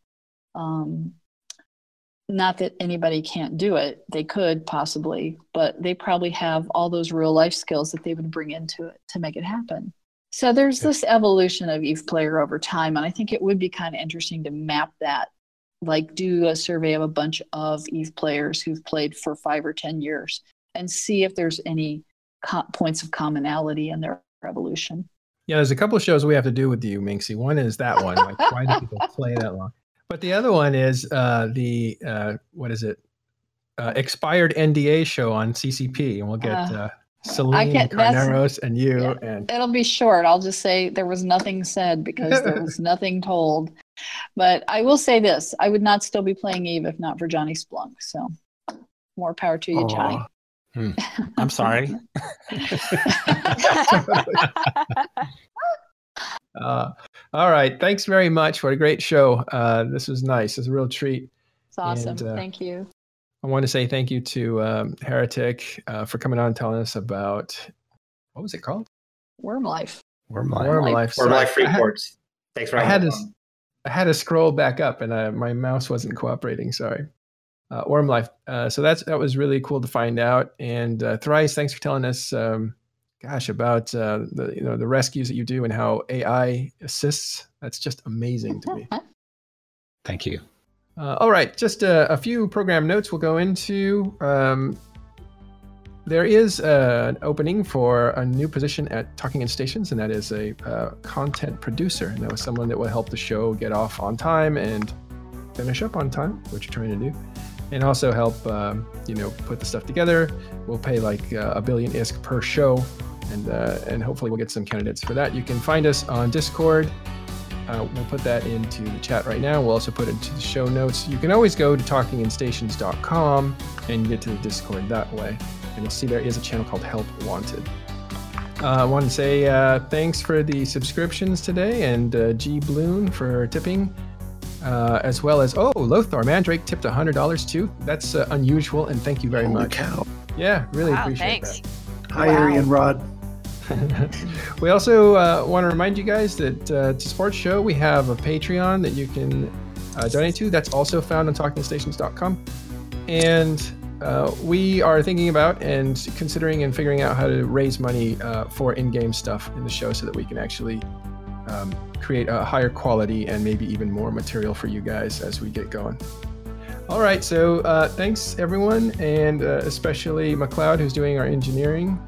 Not that anybody can't do it. They could possibly, but they probably have all those real life skills that they would bring into it to make it happen. So there's this evolution of EVE player over time, and I think it would be kind of interesting to map that, like do a survey of a bunch of EVE players who've played for 5 or 10 years and see if there's any points of commonality in their evolution. Yeah, there's a couple of shows we have to do with you, Minxie. One is that one, like why do people play that long? But the other one is expired NDA show on CCP, and we'll get... Celine, Carneros, and you. Yeah, and it'll be short. I'll just say there was nothing said because there was nothing told. But I will say this. I would not still be playing EVE if not for Johnny Splunk. So more power to you, Johnny. I'm sorry. All right. Thanks very much. What a great show. This was nice. It's a real treat. It's awesome. And, thank you. I want to say thank you to Heretic for coming on and telling us about, what was it called? Wormlife. Wormlife Freeports. Thanks for having me. I had to scroll back up, and my mouse wasn't cooperating. Sorry. Wormlife. So that was really cool to find out. And Thrice, thanks for telling us, gosh, about the rescues that you do and how AI assists. That's just amazing to me. Thank you. All right, just a few program notes. We'll go into. There is an opening for a new position at Talking In Stations, and that is a content producer. And that was someone that will help the show get off on time and finish up on time, which you're trying to do, and also help put the stuff together. We'll pay like $1 billion ISK per show, and hopefully we'll get some candidates for that. You can find us on Discord. We'll put that into the chat right now. We'll also put it into the show notes. You can always go to talkinginstations.com and get to the Discord that way. And you'll see there is a channel called Help Wanted. I want to say thanks for the subscriptions today, and G. Bloon for tipping, as well as, oh, Lothar Mandrake tipped $100 too. That's unusual, and thank you very much. Holy cow. Yeah, really appreciate thanks. That. Hi, Arian Rod. We also want to remind you guys that it's a sports show. We have a Patreon that you can donate to. That's also found on talkinginstations.com. And we are thinking about and considering and figuring out how to raise money for in-game stuff in the show so that we can actually create a higher quality and maybe even more material for you guys as we get going. All right, so thanks everyone, and especially McLeod, who's doing our engineering.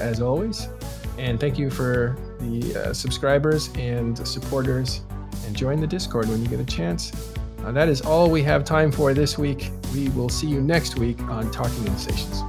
As always, and thank you for the subscribers and supporters, and join the Discord when you get a chance. That is all we have time for this week. We will see you next week on Talking In Stations.